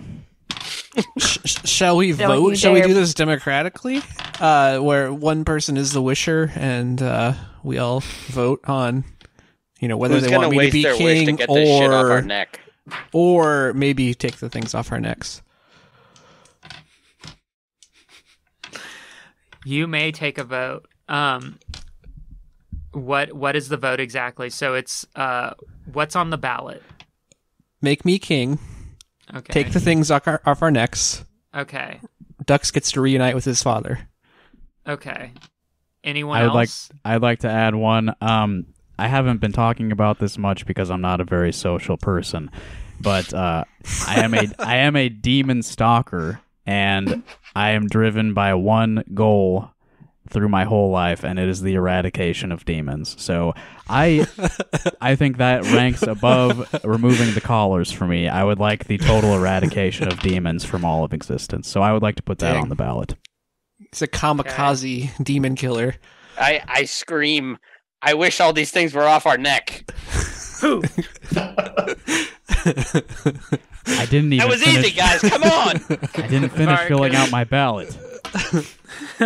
Shall we vote? Shall we do this democratically, where one person is the wisher, and we all vote on, you know, whether they want me to be king to get this shit off our neck. Or maybe take the things off our necks. You may take a vote. What is the vote exactly? So it's what's on the ballot? Make me king. Okay. Take the things off our necks. Okay. Dux gets to reunite with his father. Okay. Anyone else? I'd like to add one. I haven't been talking about this much because I'm not a very social person, but I am a demon stalker, and I am driven by one goal through my whole life, and it is the eradication of demons. So I think that ranks above removing the collars for me. I would like the total eradication of demons from all of existence. So I would like to put that on the ballot. It's a kamikaze demon killer. I scream, "I wish all these things were off our neck." Who? I didn't even. That was easy, guys. Come on. I didn't finish filling out my ballot.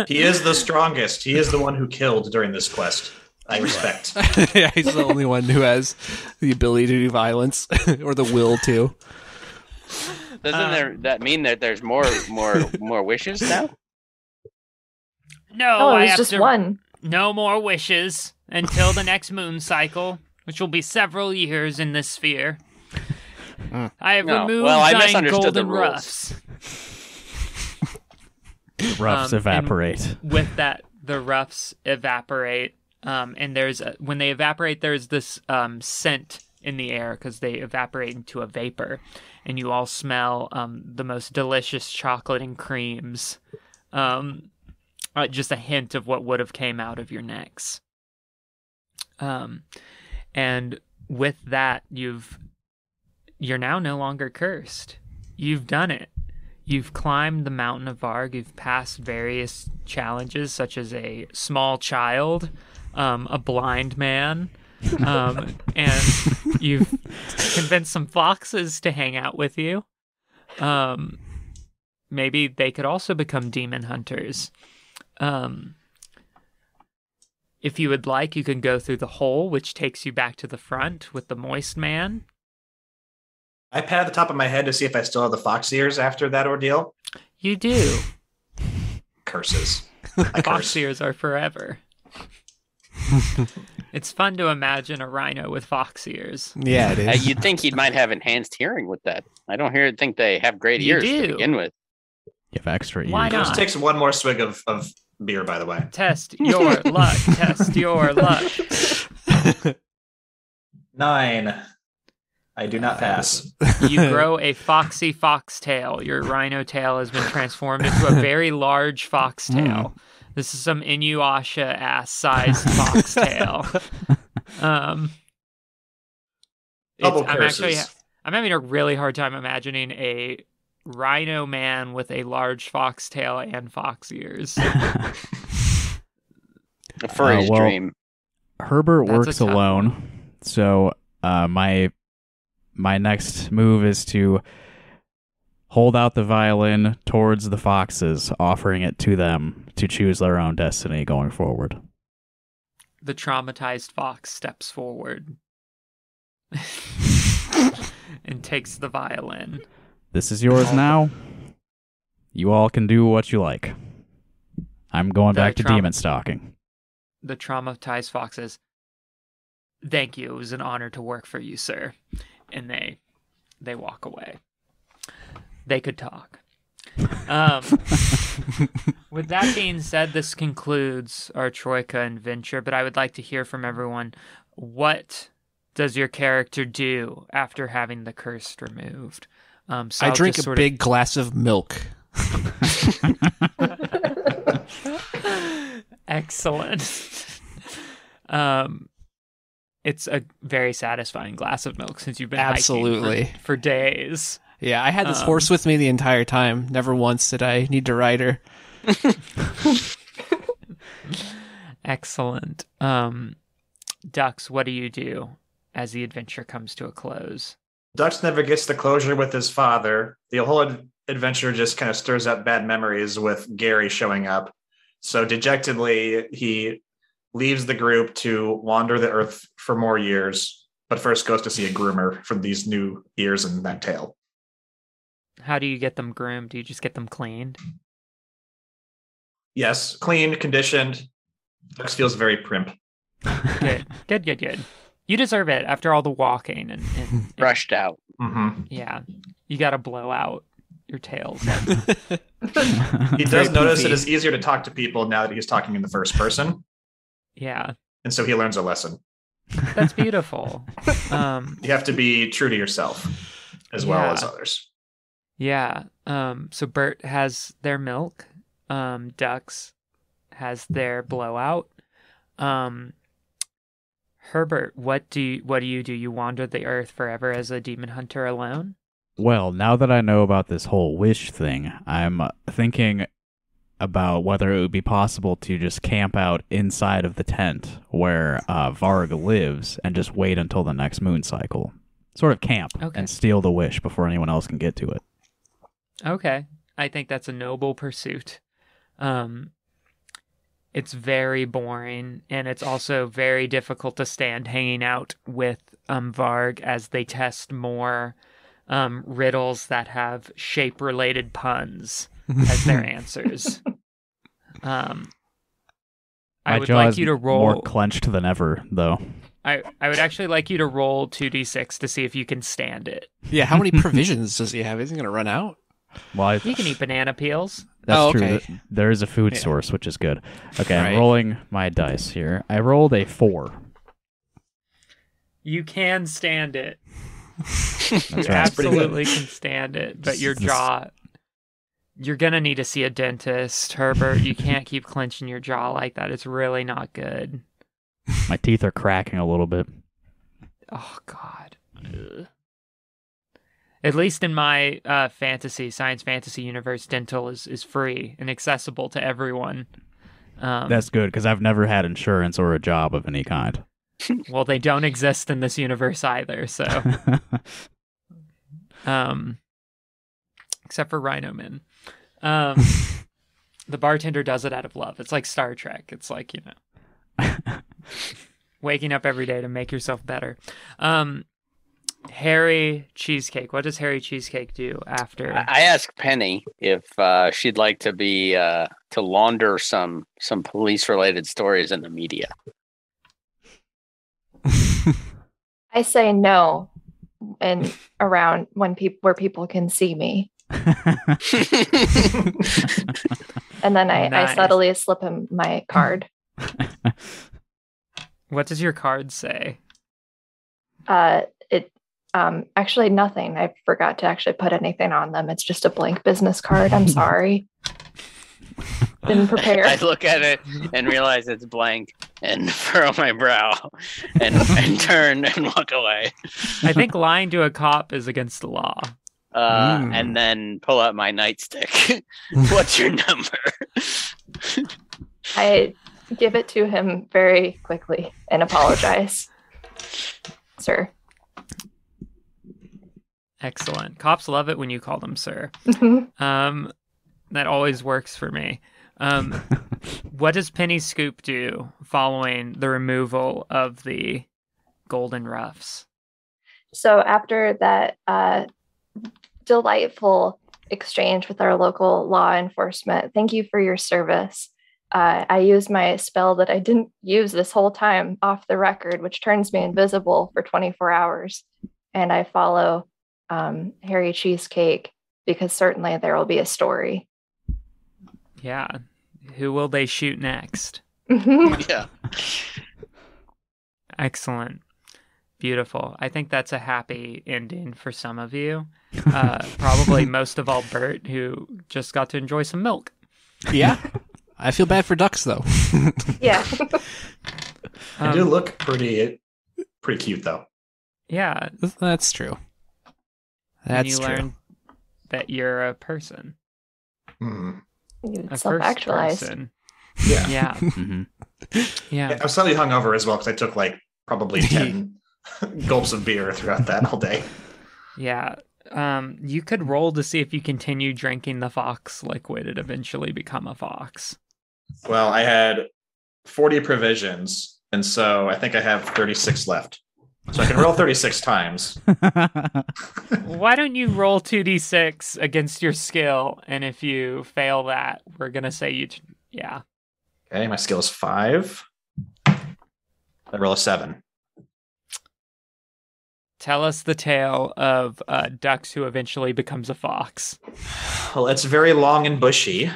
He is the strongest. He is the one who killed during this quest. I respect. Yeah, he's the only one who has the ability to do violence or the will to. Doesn't that mean that there's more wishes now? No, I have just one. No more wishes until the next moon cycle, which will be several years in this sphere. I have removed thine golden ruffs. The ruffs evaporate. With that, the ruffs evaporate. And there's when they evaporate, there's this scent in the air because they evaporate into a vapor, and you all smell the most delicious chocolate and creams. Just a hint of what would have came out of your necks. And with that, you're now no longer cursed. You've done it. You've climbed the mountain of Varg. You've passed various challenges, such as a small child, a blind man, and you've convinced some foxes to hang out with you. Maybe they could also become demon hunters. If you would like, you can go through the hole, which takes you back to the front with the moist man. I pat the top of my head to see if I still have the fox ears after that ordeal. You do. Curses. Fox ears are forever. It's fun to imagine a rhino with fox ears. Yeah, it is. You'd think he might have enhanced hearing with that. I don't think they have great ears to begin with. You have extra ears. Why not? Just takes one more swig of beer, by the way. Test your luck. Test your luck. 9. I do not pass. You grow a foxy foxtail. Your rhino tail has been transformed into a very large foxtail. This is some Inuyasha ass sized foxtail. I'm having a really hard time imagining a rhino man with a large foxtail and fox ears. For his dream. Herbert works alone, so my next move is to hold out the violin towards the foxes, offering it to them to choose their own destiny going forward. The traumatized fox steps forward and takes the violin. This is yours now. You all can do what you like. I'm going back to demon stalking. The traumatized fox says, "Thank you. It was an honor to work for you, sir." And they walk away. They could talk. With that being said, this concludes our Troika adventure, but I would like to hear from everyone. What does your character do after having the curse removed? So I drink a big glass of milk. Excellent. It's a very satisfying glass of milk since you've been hiking for days. Yeah, I had this horse with me the entire time. Never once did I need to ride her. Excellent. Dux, what do you do as the adventure comes to a close? Dux never gets the closure with his father. The whole adventure just kind of stirs up bad memories with Gary showing up. So dejectedly, he leaves the group to wander the earth for more years, but first goes to see a groomer for these new ears and that tail. How do you get them groomed? Do you just get them cleaned? Yes, cleaned, conditioned. Dux feels very primp. Good. You deserve it after all the walking and brushed out. Mm-hmm. Yeah, you got to blow out your tails. He does notice it is easier to talk to people now that he's talking in the first person. Yeah. And so he learns a lesson. That's beautiful. You have to be true to yourself as well as others. Yeah. So Bert has their milk. Dux has their blowout. Herbert, what do you do? You wander the earth forever as a demon hunter alone? Well, now that I know about this whole wish thing, I'm thinking about whether it would be possible to just camp out inside of the tent where Varg lives and just wait until the next moon cycle. Sort of camp and steal the wish before anyone else can get to it. Okay. I think that's a noble pursuit. It's very boring, and it's also very difficult to stand hanging out with Varg as they test more riddles that have shape-related puns as their answers. I would like you to roll more clenched than ever, though. I would actually like you to roll 2d6 to see if you can stand it. Yeah, how many provisions does he have? Isn't he going to run out? Well, he can eat banana peels. That's true. There is a food source, which is good. Okay, I'm rolling my dice here. I rolled a 4. You can stand it. You absolutely can stand it, but your jaw... You're going to need to see a dentist, Herbert. You can't keep clenching your jaw like that. It's really not good. My teeth are cracking a little bit. Oh, God. Ugh. At least in my science fantasy universe, dental is free and accessible to everyone. That's good, because I've never had insurance or a job of any kind. Well, they don't exist in this universe either, so. Except for Rhino Men. The bartender does it out of love. It's like Star Trek. It's like, you know, waking up every day to make yourself better. Harry Cheesecake. What does Harry Cheesecake do after? I asked Penny if she'd like to be to launder some police related stories in the media. I say no, and around where people can see me. And then I subtly slip him my card. What does your card say? Actually, nothing. I forgot to actually put anything on them. It's just a blank business card. I'm sorry. Didn't prepare. I look at it and realize it's blank and furrow my brow and turn and walk away. I think lying to a cop is against the law. And then pull out my nightstick. What's your number? I give it to him very quickly and apologize. Sir. Excellent. Cops love it when you call them sir. Mm-hmm. That always works for me. What does Penny Scoop do following the removal of the Golden Ruffs? So after that delightful exchange with our local law enforcement, thank you for your service. I used my spell that I didn't use this whole time off the record, which turns me invisible for 24 hours. And I follow Harry Cheesecake, because certainly there will be a story. Yeah. Who will they shoot next? Yeah. Excellent. Beautiful. I think that's a happy ending for some of you. Probably most of all Bert, who just got to enjoy some milk. Yeah. I feel bad for ducks, though. Yeah. They do look pretty cute, though. Yeah. That's true. That's true. Learn that you're a person. Mm. A self-actualized person. Yeah. Yeah. Mm-hmm. Yeah. I'm slightly hungover as well, because I took like probably 10 gulps of beer throughout that whole day. Yeah. You could roll to see if you continue drinking the fox liquid and eventually become a fox. Well, I had 40 provisions, and so I think I have 36 left. So I can roll 36 times. Why don't you roll 2d6 against your skill, and if you fail that, we're going to say you... Yeah. Okay, my skill is 5. I roll a 7. Tell us the tale of ducks who eventually becomes a fox. Well, it's very long and bushy.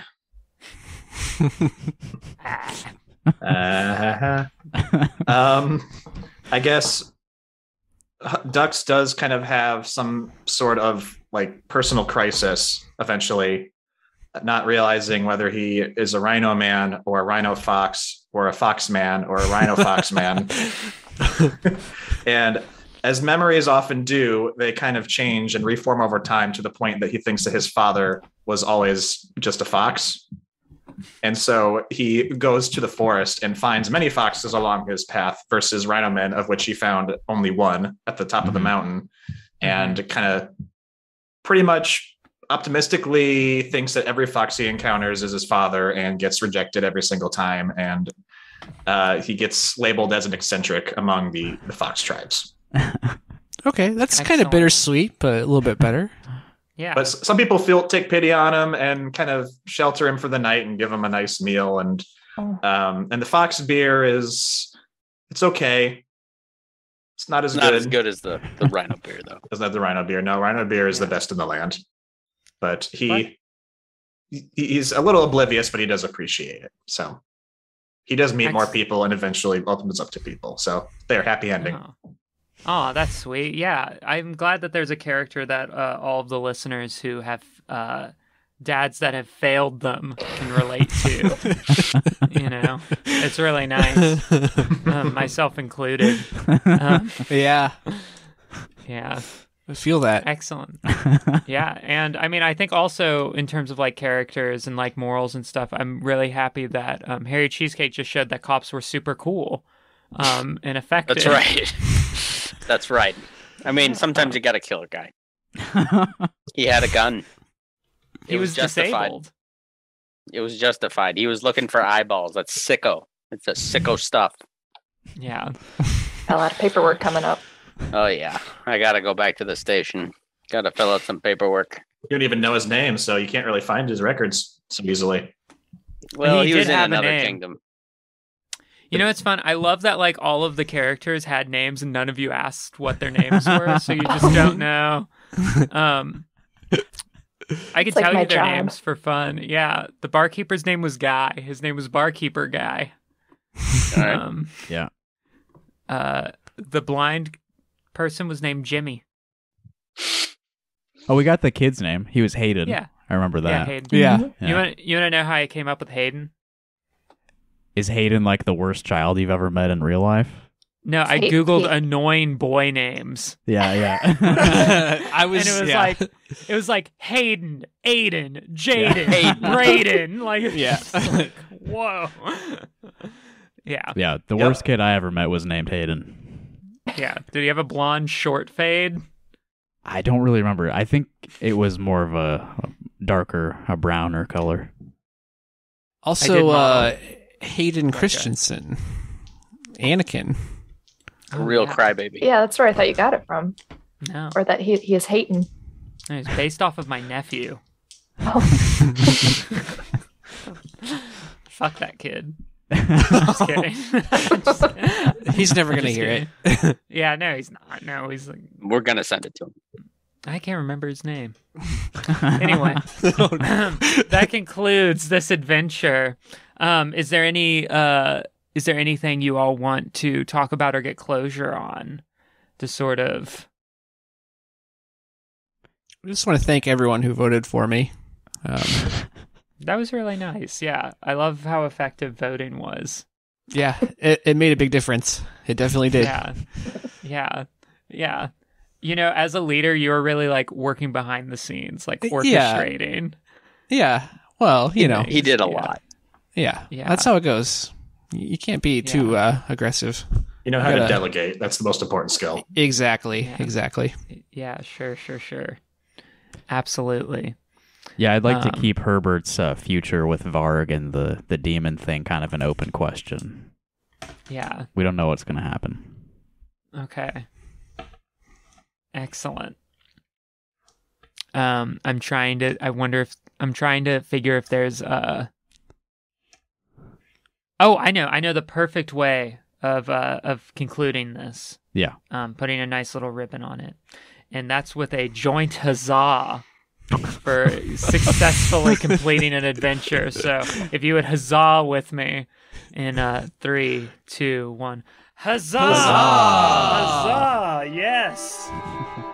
I guess... Dux does kind of have some sort of like personal crisis eventually, not realizing whether he is a rhino man or a rhino fox or a fox man or a rhino fox man. And as memories often do, they kind of change and reform over time to the point that he thinks that his father was always just a fox. And so he goes to the forest and finds many foxes along his path versus rhino men, of which he found only one at the top of the mountain, and kind of pretty much optimistically thinks that every fox he encounters is his father and gets rejected every single time. And he gets labeled as an eccentric among the fox tribes. Okay, that's kind of bittersweet, but a little bit better. Yeah. But some people take pity on him and kind of shelter him for the night and give him a nice meal. And and the fox beer it's okay. It's not as good. Not as good as the rhino beer, though. It's not the rhino beer. No, rhino beer is the best in the land. But he he's a little oblivious, but he does appreciate it. So he does meet more people and eventually opens up to people. So they're happy ending. Oh, that's sweet. Yeah, I'm glad that there's a character that all of the listeners who have dads that have failed them can relate to. You know, it's really nice, myself included. Yeah. I feel that. Excellent. Yeah. And I mean, I think also in terms of like characters and like morals and stuff, I'm really happy that Harry Cheesecake just showed that cops were super cool and effective. That's right. That's right. I mean, sometimes you got to kill a guy. He had a gun. He was justified. Disabled. It was justified. He was looking for eyeballs. That's sicko. It's a sicko stuff. Yeah. A lot of paperwork coming up. Oh, yeah. I got to go back to the station. Got to fill out some paperwork. You don't even know his name, so you can't really find his records so easily. Well, he was in another kingdom. You know, it's fun. I love that, like, all of the characters had names and none of you asked what their names were, so you just don't know. I could tell you their names for fun. Yeah. The barkeeper's name was Guy. His name was Barkeeper Guy. Right. Yeah. The blind person was named Jimmy. Oh, we got the kid's name. He was Hayden. Yeah. I remember that. Yeah, Hayden. Yeah. You want to know how I came up with Hayden? Is Hayden like the worst child you've ever met in real life? No, I Googled annoying boy names. Yeah. It was like Hayden, Aiden, Jaden, Brayden. Like, whoa. Yeah. The worst kid I ever met was named Hayden. Yeah. Did he have a blonde short fade? I don't really remember. I think it was more of a browner color. Also, Hayden Christensen, Anakin, a real crybaby. Yeah, that's where I thought you got it from. No, or that he is Hayden. No, he's based off of my nephew. Oh, fuck that kid. Just kidding. He's never gonna hear it. Yeah, no, he's not. No, he's like, we're gonna send it to him. I can't remember his name. Anyway, that concludes this adventure. Is there anything you all want to talk about or get closure on to sort of? I just want to thank everyone who voted for me. That was really nice. Yeah. I love how effective voting was. Yeah. It made a big difference. It definitely did. Yeah. You know, as a leader, you were really like working behind the scenes, like orchestrating. Yeah. Well, you know. He did a lot. Yeah, that's how it goes. You can't be too aggressive. You know how to delegate. That's the most important skill. Exactly. Yeah, sure. Absolutely. Yeah, I'd like to keep Herbert's future with Varg and the demon thing kind of an open question. Yeah. We don't know what's going to happen. Okay. Excellent. I'm trying to figure if there's... Oh, I know the perfect way of concluding this. Yeah. Putting a nice little ribbon on it. And that's with a joint huzzah for successfully completing an adventure. So if you would huzzah with me in 3, 2, 1. Huzzah! Huzzah! Yes!